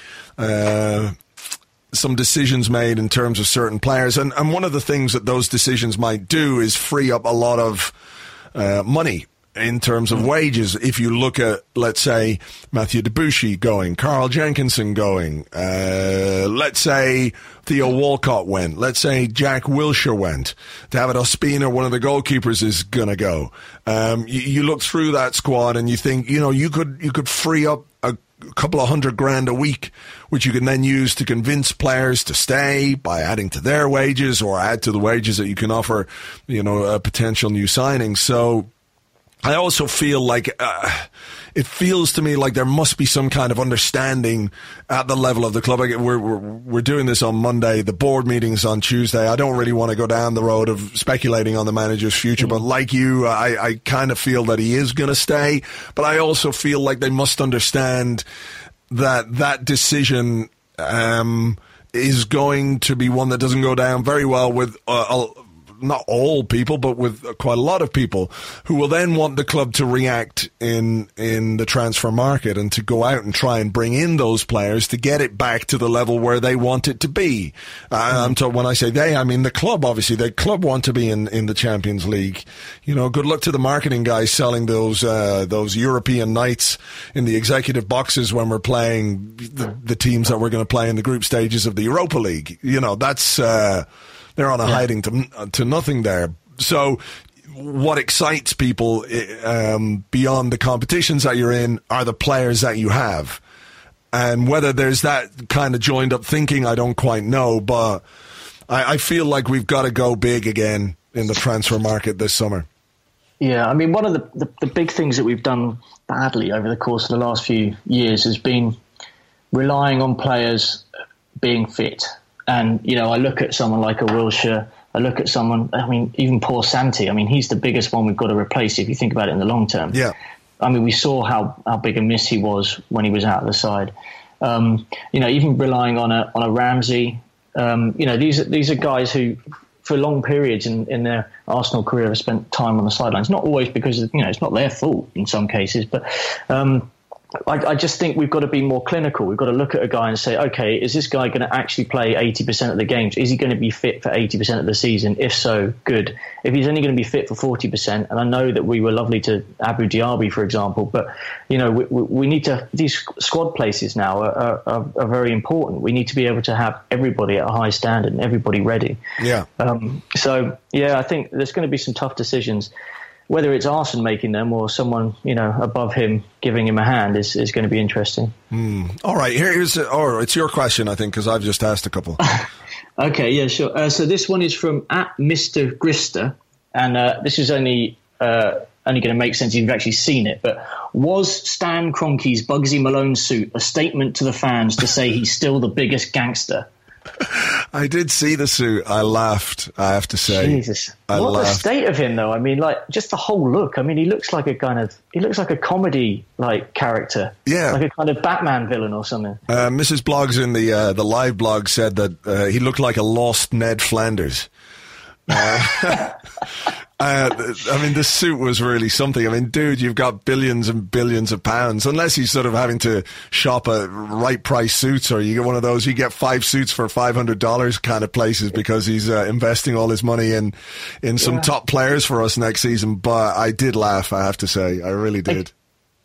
some decisions made in terms of certain players. And one of the things that those decisions might do is free up a lot of money in terms of wages. If you look at, let's say, Mathieu Debuchy going, Carl Jenkinson going, let's say Theo Walcott went, let's say Jack Wilshere went, David Ospina, one of the goalkeepers, is going to go. You look through that squad and you think, you could free up a couple of $100,000 a week, which you can then use to convince players to stay by adding to their wages or add to the wages that you can offer, a potential new signing. So I also feel like it feels to me like there must be some kind of understanding at the level of the club. We're doing this on Monday. The board meeting's on Tuesday. I don't really want to go down the road of speculating on the manager's future, but like you, I kind of feel that he is going to stay. But I also feel like they must understand that that decision is going to be one that doesn't go down very well with not all people, but with quite a lot of people who will then want the club to react in the transfer market and to go out and try and bring in those players to get it back to the level where they want it to be. So when I say they, I mean the club, obviously. The club want to be in the Champions League. You know, good luck to the marketing guys selling those European nights in the executive boxes when we're playing the teams that we're going to play in the group stages of the Europa League. You know, that's... they're on a hiding to nothing there. So what excites people beyond the competitions that you're in are the players that you have. And whether there's that kind of joined up thinking, I don't quite know. But I feel like we've got to go big again in the transfer market this summer. Yeah, I mean, one of the big things that we've done badly over the course of the last few years has been relying on players being fit. And, you know, I look at someone like a Wilshere, even poor Santi. I mean, he's the biggest one we've got to replace if you think about it in the long term. Yeah. I mean, we saw how big a miss he was when he was out of the side. You know, even relying on a Ramsey. You know, these are guys who, for long periods in their Arsenal career, have spent time on the sidelines. Not always because, you know, it's not their fault in some cases, but... I just think we've got to be more clinical. We've got to look at a guy and say, okay, is this guy going to actually play 80% of the games? Is he going to be fit for 80% of the season? If so, good. If he's only going to be fit for 40%, and I know that we were lovely to Abu Dhabi, for example, but you know, we need to, these squad places now are very important. We need to be able to have everybody at a high standard and everybody ready. Yeah. So yeah, I think there's going to be some tough decisions. Whether it's Arsene making them or someone, you know, above him giving him a hand is going to be interesting. All right, it's your question, I think, because I've just asked a couple. Okay, yeah, sure. So this one is from @MrGrister, and this is only going to make sense if you've actually seen it. But was Stan Kroenke's Bugsy Malone suit a statement to the fans to say he's still the biggest gangster? I did see the suit. I laughed, I have to say. Jesus. What a state of him, though. I mean, like, just the whole look. I mean, he looks like a comedy, like, character. Yeah. Like a kind of Batman villain or something. Mrs. Bloggs in the live blog said that he looked like a lost Ned Flanders. I mean, the suit was really something. I mean, dude, you've got billions and billions of pounds, unless he's sort of having to shop at right price suits, or you get one of those, you get 5 suits for $500 kind of places, because he's investing all his money in some top players for us next season. But I did laugh, I have to say. I really did.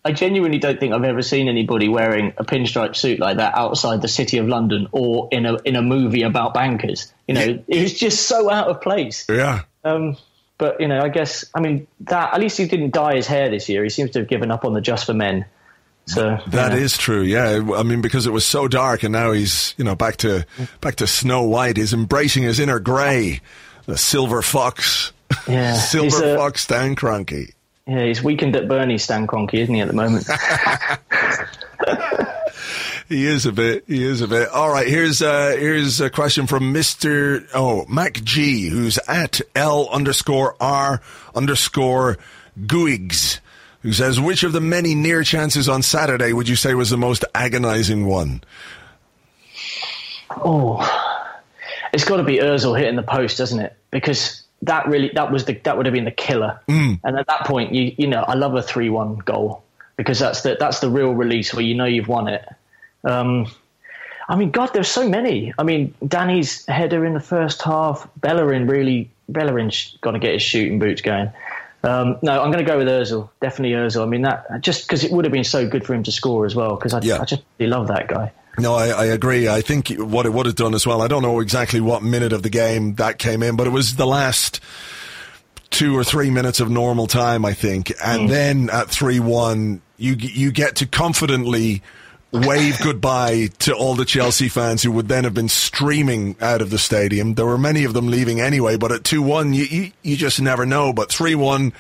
I genuinely don't think I've ever seen anybody wearing a pinstripe suit like that outside the City of London or in a movie about bankers. You know, it was just so out of place. Yeah. But, you know, I guess, I mean, at least he didn't dye his hair this year. He seems to have given up on the Just for Men. So that is true, yeah. I mean, because it was so dark, and now he's, you know, back to Snow White. He's embracing his inner grey, the silver fox. Yeah. Silver fox Stan Kroenke. Yeah, he's weakened at Bernie, Stan Kroenke, isn't he, at the moment? He is a bit. All right, here's a question from Mr. Mac G, who's @L_R_Guigs, who says, which of the many near chances on Saturday would you say was the most agonising one? Oh, it's got to be Özil hitting the post, doesn't it? Because that would have been the killer. And at that point, you know, I love a 3-1 goal, because that's the real release where you know you've won it. I mean, God, there's so many. I mean, Danny's header in the first half. Bellerin's got to get his shooting boots going. No, I'm going to go with Özil. Definitely Özil. I mean, that just because it would have been so good for him to score as well, because I just really love that guy. No, I agree. I think what it would have done as well, I don't know exactly what minute of the game that came in, but it was the last 2 or 3 minutes of normal time, I think. And then at 3-1, you get to confidently wave goodbye to all the Chelsea fans who would then have been streaming out of the stadium. There were many of them leaving anyway, but at 2-1, you just never know. But 3-1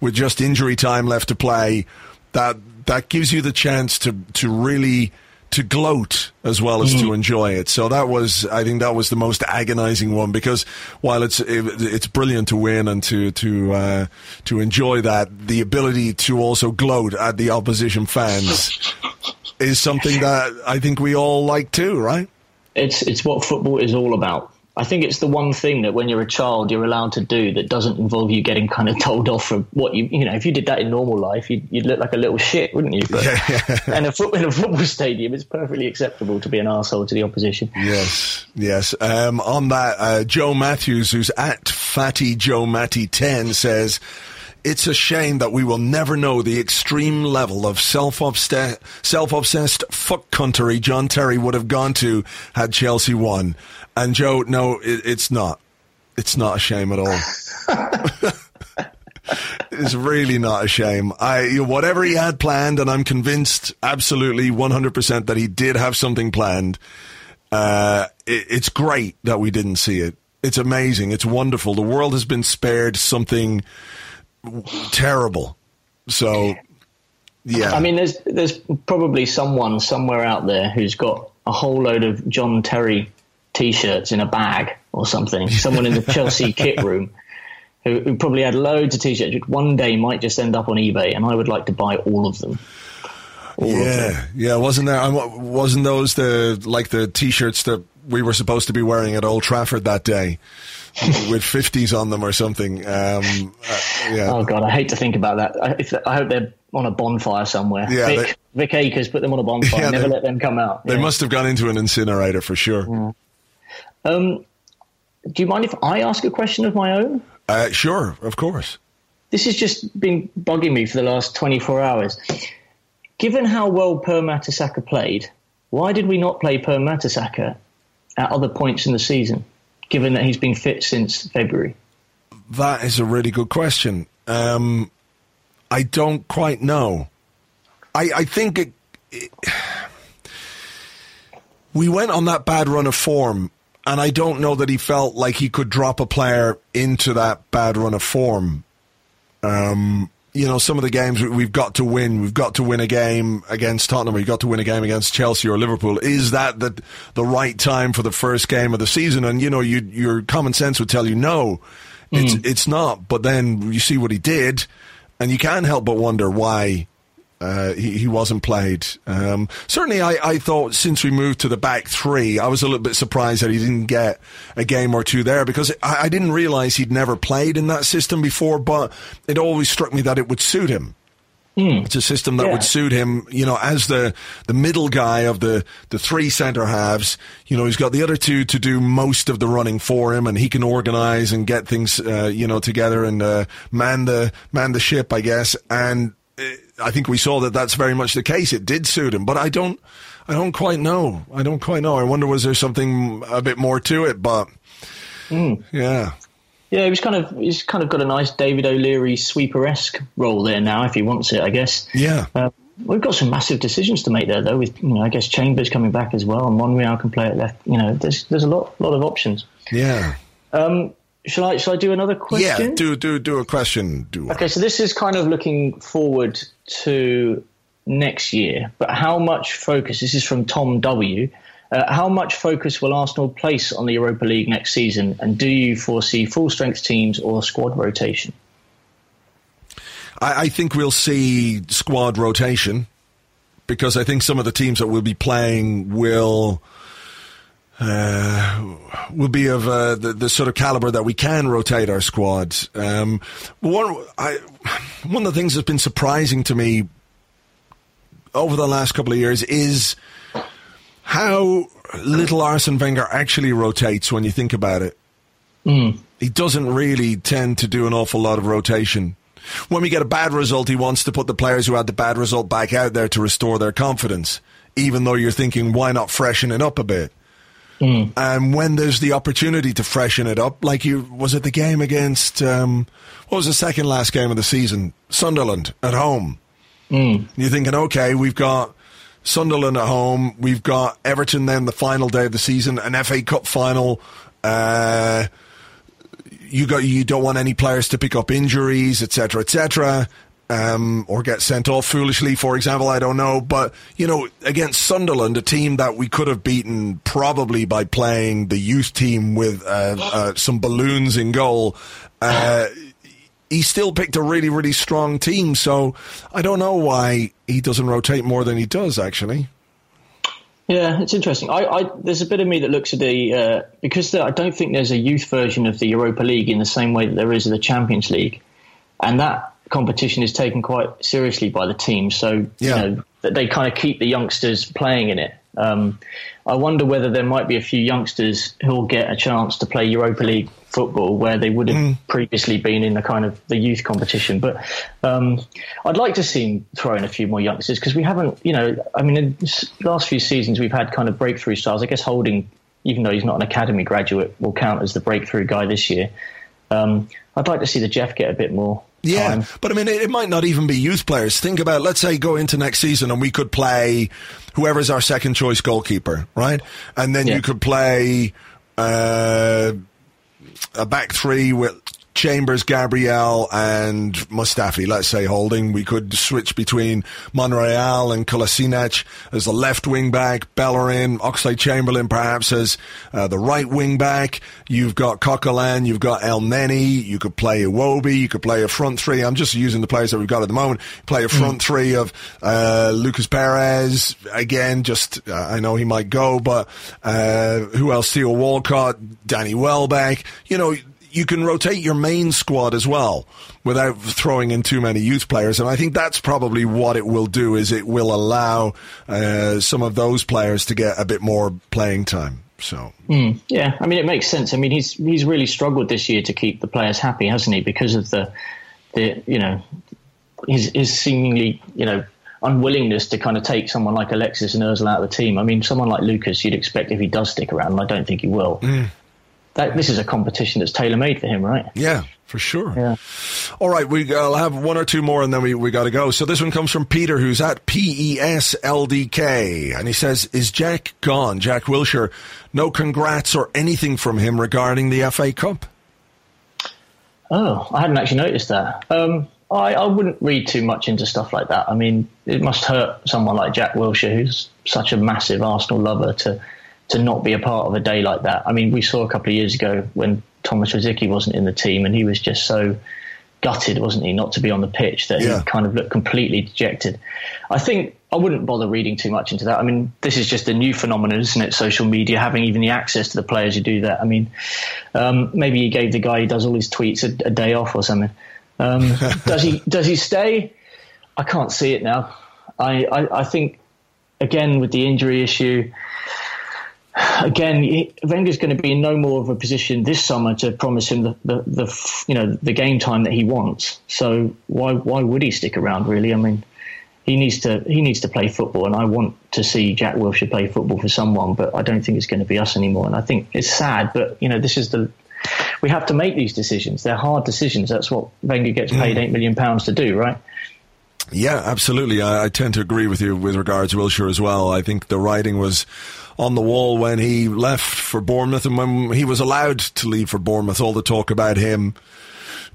with just injury time left to play, that gives you the chance to really gloat as well as to enjoy it. So I think that was the most agonizing one, because while it's brilliant to win and to enjoy that, the ability to also gloat at the opposition fans is something that I think we all like too, right? It's what football is all about. I think it's the one thing that when you're a child you're allowed to do that doesn't involve you getting kind of told off for what you know. If you did that in normal life, you'd look like a little shit, wouldn't you? But and in a football stadium, it's perfectly acceptable to be an arsehole to the opposition. Yes. On that, Joe Matthews, who's at Fatty Joe Matty 10, says, "It's a shame that we will never know the extreme level of self-obsessed fuck cuntery John Terry would have gone to had Chelsea won." And Joe, no, it's not. It's not a shame at all. It's really not a shame. Whatever he had planned, and I'm convinced absolutely 100% that he did have something planned, it's great that we didn't see it. It's amazing. It's wonderful. The world has been spared something terrible. So, yeah. I mean, there's probably someone somewhere out there who's got a whole load of John Terry T-shirts in a bag or something. Someone in the Chelsea kit room who probably had loads of T-shirts, which one day might just end up on eBay, and I would like to buy all of them. Wasn't those the T-shirts that we were supposed to be wearing at Old Trafford that day with 50s on them or something? Oh God, I hate to think about that. I hope they're on a bonfire somewhere. Yeah, Vic Akers put them on a bonfire. Yeah, never let them come out. They must have gone into an incinerator for sure. Yeah. Do you mind if I ask a question of my own? Sure, of course. This has just been bugging me for the last 24 hours. Given how well Per Mertesacker played, why did we not play Per Mertesacker at other points in the season, given that he's been fit since February? That is a really good question. I don't quite know. I think we went on that bad run of form, and I don't know that he felt like he could drop a player into that bad run of form. Some of the games we've got to win. We've got to win a game against Tottenham. We've got to win a game against Chelsea or Liverpool. Is that the right time for the first game of the season? And, your common sense would tell you no, it's not. But then you see what he did, and you can't help but wonder why he wasn't played. Certainly, I thought since we moved to the back three, I was a little bit surprised that he didn't get a game or two there, because I didn't realise he'd never played in that system before, but it always struck me that it would suit him. It's a system that would suit him, as the middle guy of the three centre halves. He's got the other two to do most of the running for him, and he can organise and get things, together and man the ship, I guess. And I think we saw that that's very much the case. It did suit him, but I don't quite know. I wonder, was there something a bit more to it? But yeah, he's kind of got a nice David O'Leary sweeper-esque role there now, if he wants it, I guess. Yeah, we've got some massive decisions to make there, though. With I guess Chambers coming back as well, and Monreal can play at left. There's a lot of options. Yeah. Shall I do another question? Yeah, do a question. Okay, so this is kind of looking forward to next year, but how much focus, this is from Tom W., how much focus will Arsenal place on the Europa League next season, and do you foresee full-strength teams or squad rotation? I think we'll see squad rotation, because I think some of the teams that we'll be playing will be of the sort of caliber that we can rotate our squad. One of the things that's been surprising to me over the last couple of years is how little Arsene Wenger actually rotates when you think about it. He doesn't really tend to do an awful lot of rotation. When we get a bad result, he wants to put the players who had the bad result back out there to restore their confidence, even though you're thinking, why not freshen it up a bit? And when there's the opportunity to freshen it up, was it the game against, what was the second last game of the season? Sunderland at home. You're thinking, okay, we've got Sunderland at home. We've got Everton then the final day of the season, an FA Cup final. You don't want any players to pick up injuries, etc., etc., or get sent off foolishly, for example. I don't know. But, you know, against Sunderland, a team that we could have beaten probably by playing the youth team with some balloons in goal, he still picked a really, really strong team. So I don't know why he doesn't rotate more than he does, actually. Yeah, it's interesting. There's a bit of me that looks at the... I don't think there's a youth version of the Europa League in the same way that there is of the Champions League. And that competition is taken quite seriously by the team. So, you know, they kind of keep the youngsters playing in it. I wonder whether there might be a few youngsters who'll get a chance to play Europa League football where they would have previously been in the kind of the youth competition. But I'd like to see him throw in a few more youngsters because we haven't, you know, I mean, in the last few seasons we've had kind of breakthrough stars. I guess Holding, even though he's not an academy graduate, will count as the breakthrough guy this year. I'd like to see the Jeff get a bit more. Yeah, time. But I mean, it might not even be youth players. Think about, let's say, go into next season and we could play whoever's our second choice goalkeeper, right? And then you could play a back three with Chambers, Gabriel, and Mustafi, let's say, Holding. We could switch between Monreal and Kolasinac as the left wing back, Bellerin, Oxlade-Chamberlain perhaps as the right wing back. You've got Coquelin, you've got El Neni, you could play Iwobi, you could play a front three. I'm just using the players that we've got at the moment. Play a front three of Lucas Perez. Again, just, I know he might go, but who else? Theo Walcott, Danny Welbeck. You know, you can rotate your main squad as well without throwing in too many youth players. And I think that's probably what it will do, is it will allow some of those players to get a bit more playing time. So yeah, I mean, it makes sense. I mean, he's really struggled this year to keep the players happy, hasn't he? Because of the you know, his seemingly, you know, unwillingness to kind of take someone like Alexis and Özil out of the team. I mean, someone like Lucas, you'd expect if he does stick around, and I don't think he will. This is a competition that's tailor-made for him, right? Yeah, for sure. Yeah. All right, I'll have one or two more and then we got to go. So this one comes from Peter, who's at PESLDK. And he says, is Jack gone? Jack Wilshere, no congrats or anything from him regarding the FA Cup? Oh, I hadn't actually noticed that. I wouldn't read too much into stuff like that. I mean, it must hurt someone like Jack Wilshere, who's such a massive Arsenal lover, to not be a part of a day like that. I mean, we saw a couple of years ago when Thomas Rosicky wasn't in the team and he was just so gutted, wasn't he, not to be on the pitch, that he kind of looked completely dejected. I think I wouldn't bother reading too much into that. I mean, this is just a new phenomenon, isn't it? Social media, having even the access to the players who do that. I mean, maybe he gave the guy who does all his tweets a day off or something. Does he stay? I can't see it now. I think, again, with the injury issue... Again, Wenger's going to be in no more of a position this summer to promise him the you know, the game time that he wants. So why would he stick around, really? I mean, he needs to play football, and I want to see Jack Wilshere play football for someone, but I don't think it's going to be us anymore. And I think it's sad, but you know, this is we have to make these decisions. They're hard decisions. That's what Wenger gets paid £8 million to do, right? Yeah, absolutely. I tend to agree with you with regards to Wilshere as well. I think the writing was on the wall when he left for Bournemouth, and when he was allowed to leave for Bournemouth, all the talk about him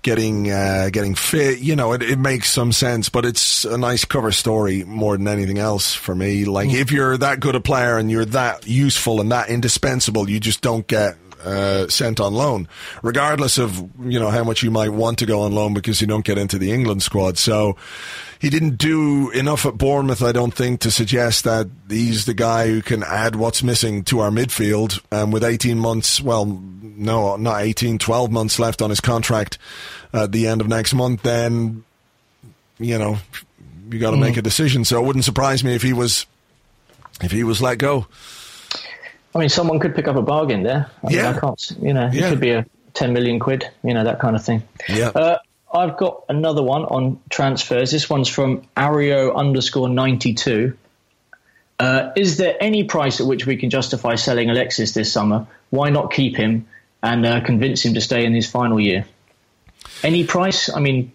getting fit, you know, it makes some sense, but it's a nice cover story more than anything else for me. Like, if you're that good a player and you're that useful and that indispensable, you just don't get sent on loan, regardless of, you know, how much you might want to go on loan, because you don't get into the England squad. So he didn't do enough at Bournemouth, I don't think, to suggest that he's the guy who can add what's missing to our midfield. And with 12 months left on his contract at the end of next month, then, you know, you got to make a decision. So it wouldn't surprise me if he was let go. I mean, someone could pick up a bargain there. I mean, I can't, you know, it could be a 10 million quid, you know, that kind of thing. Yeah. I've got another one on transfers. This one's from Ario_92. Is there any price at which we can justify selling Alexis this summer? Why not keep him and convince him to stay in his final year? Any price? I mean...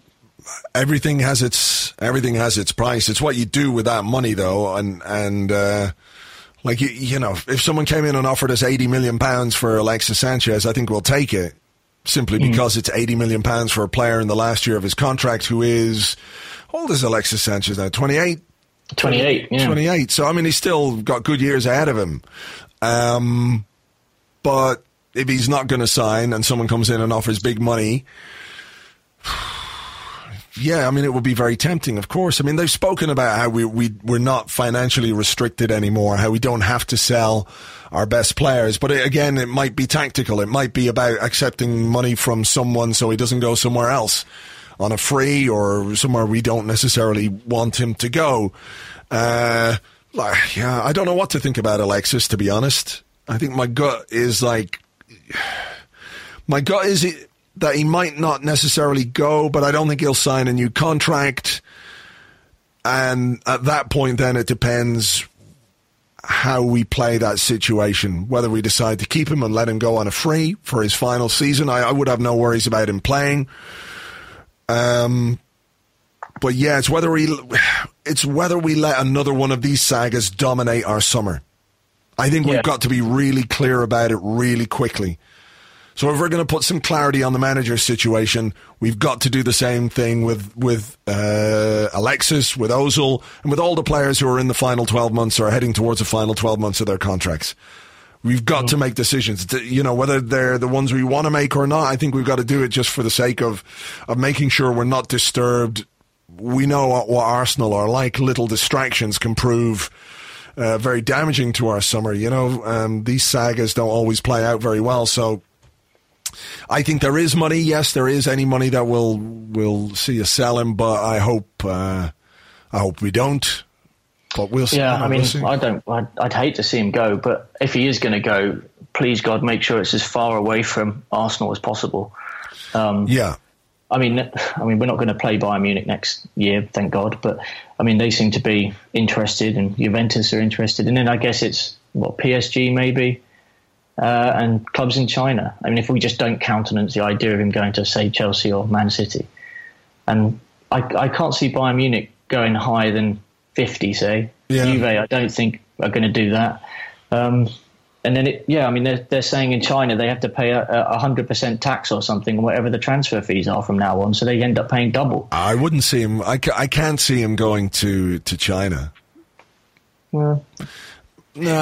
Everything has its Everything has its price. It's what you do with that money, though, and like you know, if someone came in and offered us £80 million for Alexis Sanchez, I think we'll take it simply because it's £80 million for a player in the last year of his contract who is, how old is Alexis Sanchez now? 28. 28. Yeah. 28. So I mean, he's still got good years ahead of him, but if he's not going to sign and someone comes in and offers big money. Yeah, I mean, it would be very tempting, of course. I mean, they've spoken about how we're not financially restricted anymore, how we don't have to sell our best players. But again, it might be tactical. It might be about accepting money from someone so he doesn't go somewhere else on a free or somewhere we don't necessarily want him to go. Yeah, I don't know what to think about Alexis, to be honest. I think my gut is like... My gut is... that he might not necessarily go, but I don't think he'll sign a new contract. And at that point, then it depends how we play that situation, whether we decide to keep him and let him go on a free for his final season. I would have no worries about him playing. But yeah, it's whether we let another one of these sagas dominate our summer. I think we've got to be really clear about it really quickly. So if we're going to put some clarity on the manager's situation, we've got to do the same thing with Alexis, with Ozil, and with all the players who are in the final 12 months or are heading towards the final 12 months of their contracts. We've got to make decisions. You know, whether they're the ones we want to make or not, I think we've got to do it just for the sake of making sure we're not disturbed. We know what Arsenal are like. Little distractions can prove... very damaging to our summer. You know, these sagas don't always play out very well. So I think there is money. Yes, there is any money that will see us sell him, but I hope we don't. But we'll see. Yeah, I mean, we'll I'd hate to see him go, but if he is going to go, please God, make sure it's as far away from Arsenal as possible. Yeah. I mean, we're not going to play Bayern Munich next year, thank God. But I mean, they seem to be interested, and Juventus are interested. And then I guess it's PSG maybe, and clubs in China. I mean, if we just don't countenance the idea of him going to say Chelsea or Man City, and I can't see Bayern Munich going higher than 50. Say Juve, I don't think are going to do that. And then, they're saying in China they have to pay a 100% tax or something, whatever the transfer fees are from now on, so they end up paying double. I wouldn't see him. I can't see him going to China. Well, no,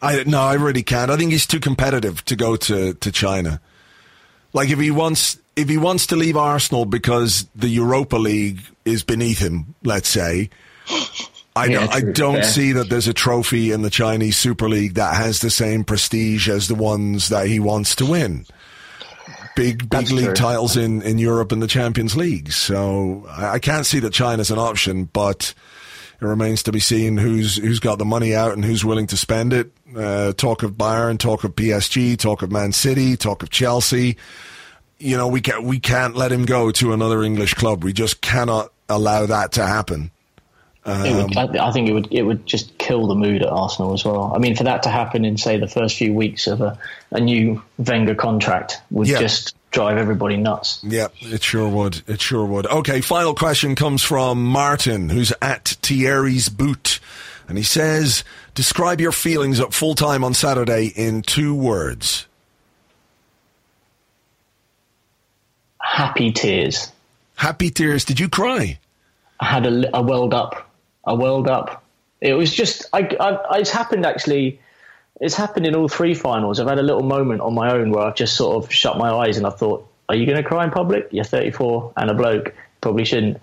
I don't know. I really can't. I think he's too competitive to go to China. Like if he wants to leave Arsenal because the Europa League is beneath him, let's say. I don't see that there's a trophy in the Chinese Super League that has the same prestige as the ones that he wants to win. Big league titles in Europe and the Champions League. So I can't see that China's an option, but it remains to be seen who's got the money out and who's willing to spend it. Talk of Bayern, talk of PSG, talk of Man City, talk of Chelsea. You know, we can't let him go to another English club. We just cannot allow that to happen. I think it would just kill the mood at Arsenal as well. I mean, for that to happen in, say, the first few weeks of a new Wenger contract would just drive everybody nuts. Yeah, it sure would. It sure would. Okay, final question comes from Martin, who's at Thierry's Boot. And he says, describe your feelings at full-time on Saturday in 2 words. Happy tears. Happy tears. Did you cry? I had a welled up. I welled up. It was just, it's happened actually. It's happened in all 3 finals. I've had a little moment on my own where I've just sort of shut my eyes and I thought, are you going to cry in public? You're 34 and a bloke. Probably shouldn't.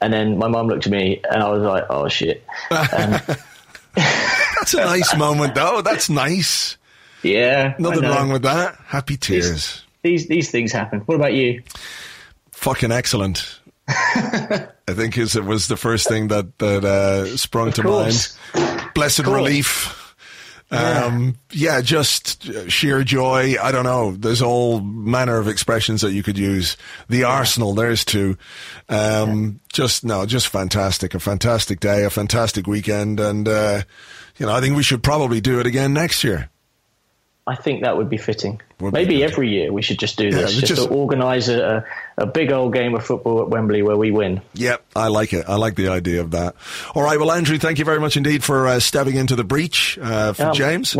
And then my mum looked at me and I was like, oh shit. That's a nice moment though. That's nice. Yeah. Nothing wrong with that. Happy tears. These things happen. What about you? Fucking excellent. I think it was the first thing that sprung to mind. Blessed relief. Just sheer joy. I don't know. There's all manner of expressions that you could use. The Arsenal, there's 2. Just fantastic. A fantastic day, a fantastic weekend. And, I think we should probably do it again next year. I think that would be fitting. Maybe every year we should just do this. Just to organise a big old game of football at Wembley where we win. Yep, I like it. I like the idea of that. All right, well, Andrew, thank you very much indeed for stepping into the breach for James.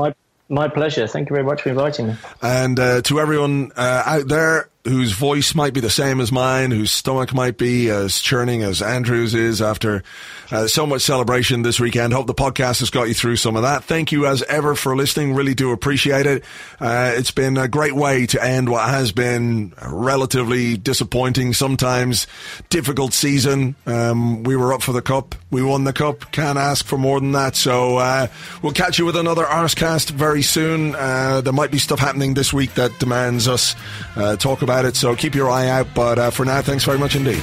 My pleasure. Thank you very much for inviting me. And to everyone out there whose voice might be the same as mine, whose stomach might be as churning as Andrew's is after so much celebration this weekend. Hope the podcast has got you through some of that. Thank you as ever for listening. Really do appreciate it. It's been a great way to end what has been a relatively disappointing, sometimes difficult season. We were up for the cup. We won the cup. Can't ask for more than that. So we'll catch you with another Arscast very soon. There might be stuff happening this week that demands us talk about it, so keep your eye out, but for now, thanks very much indeed.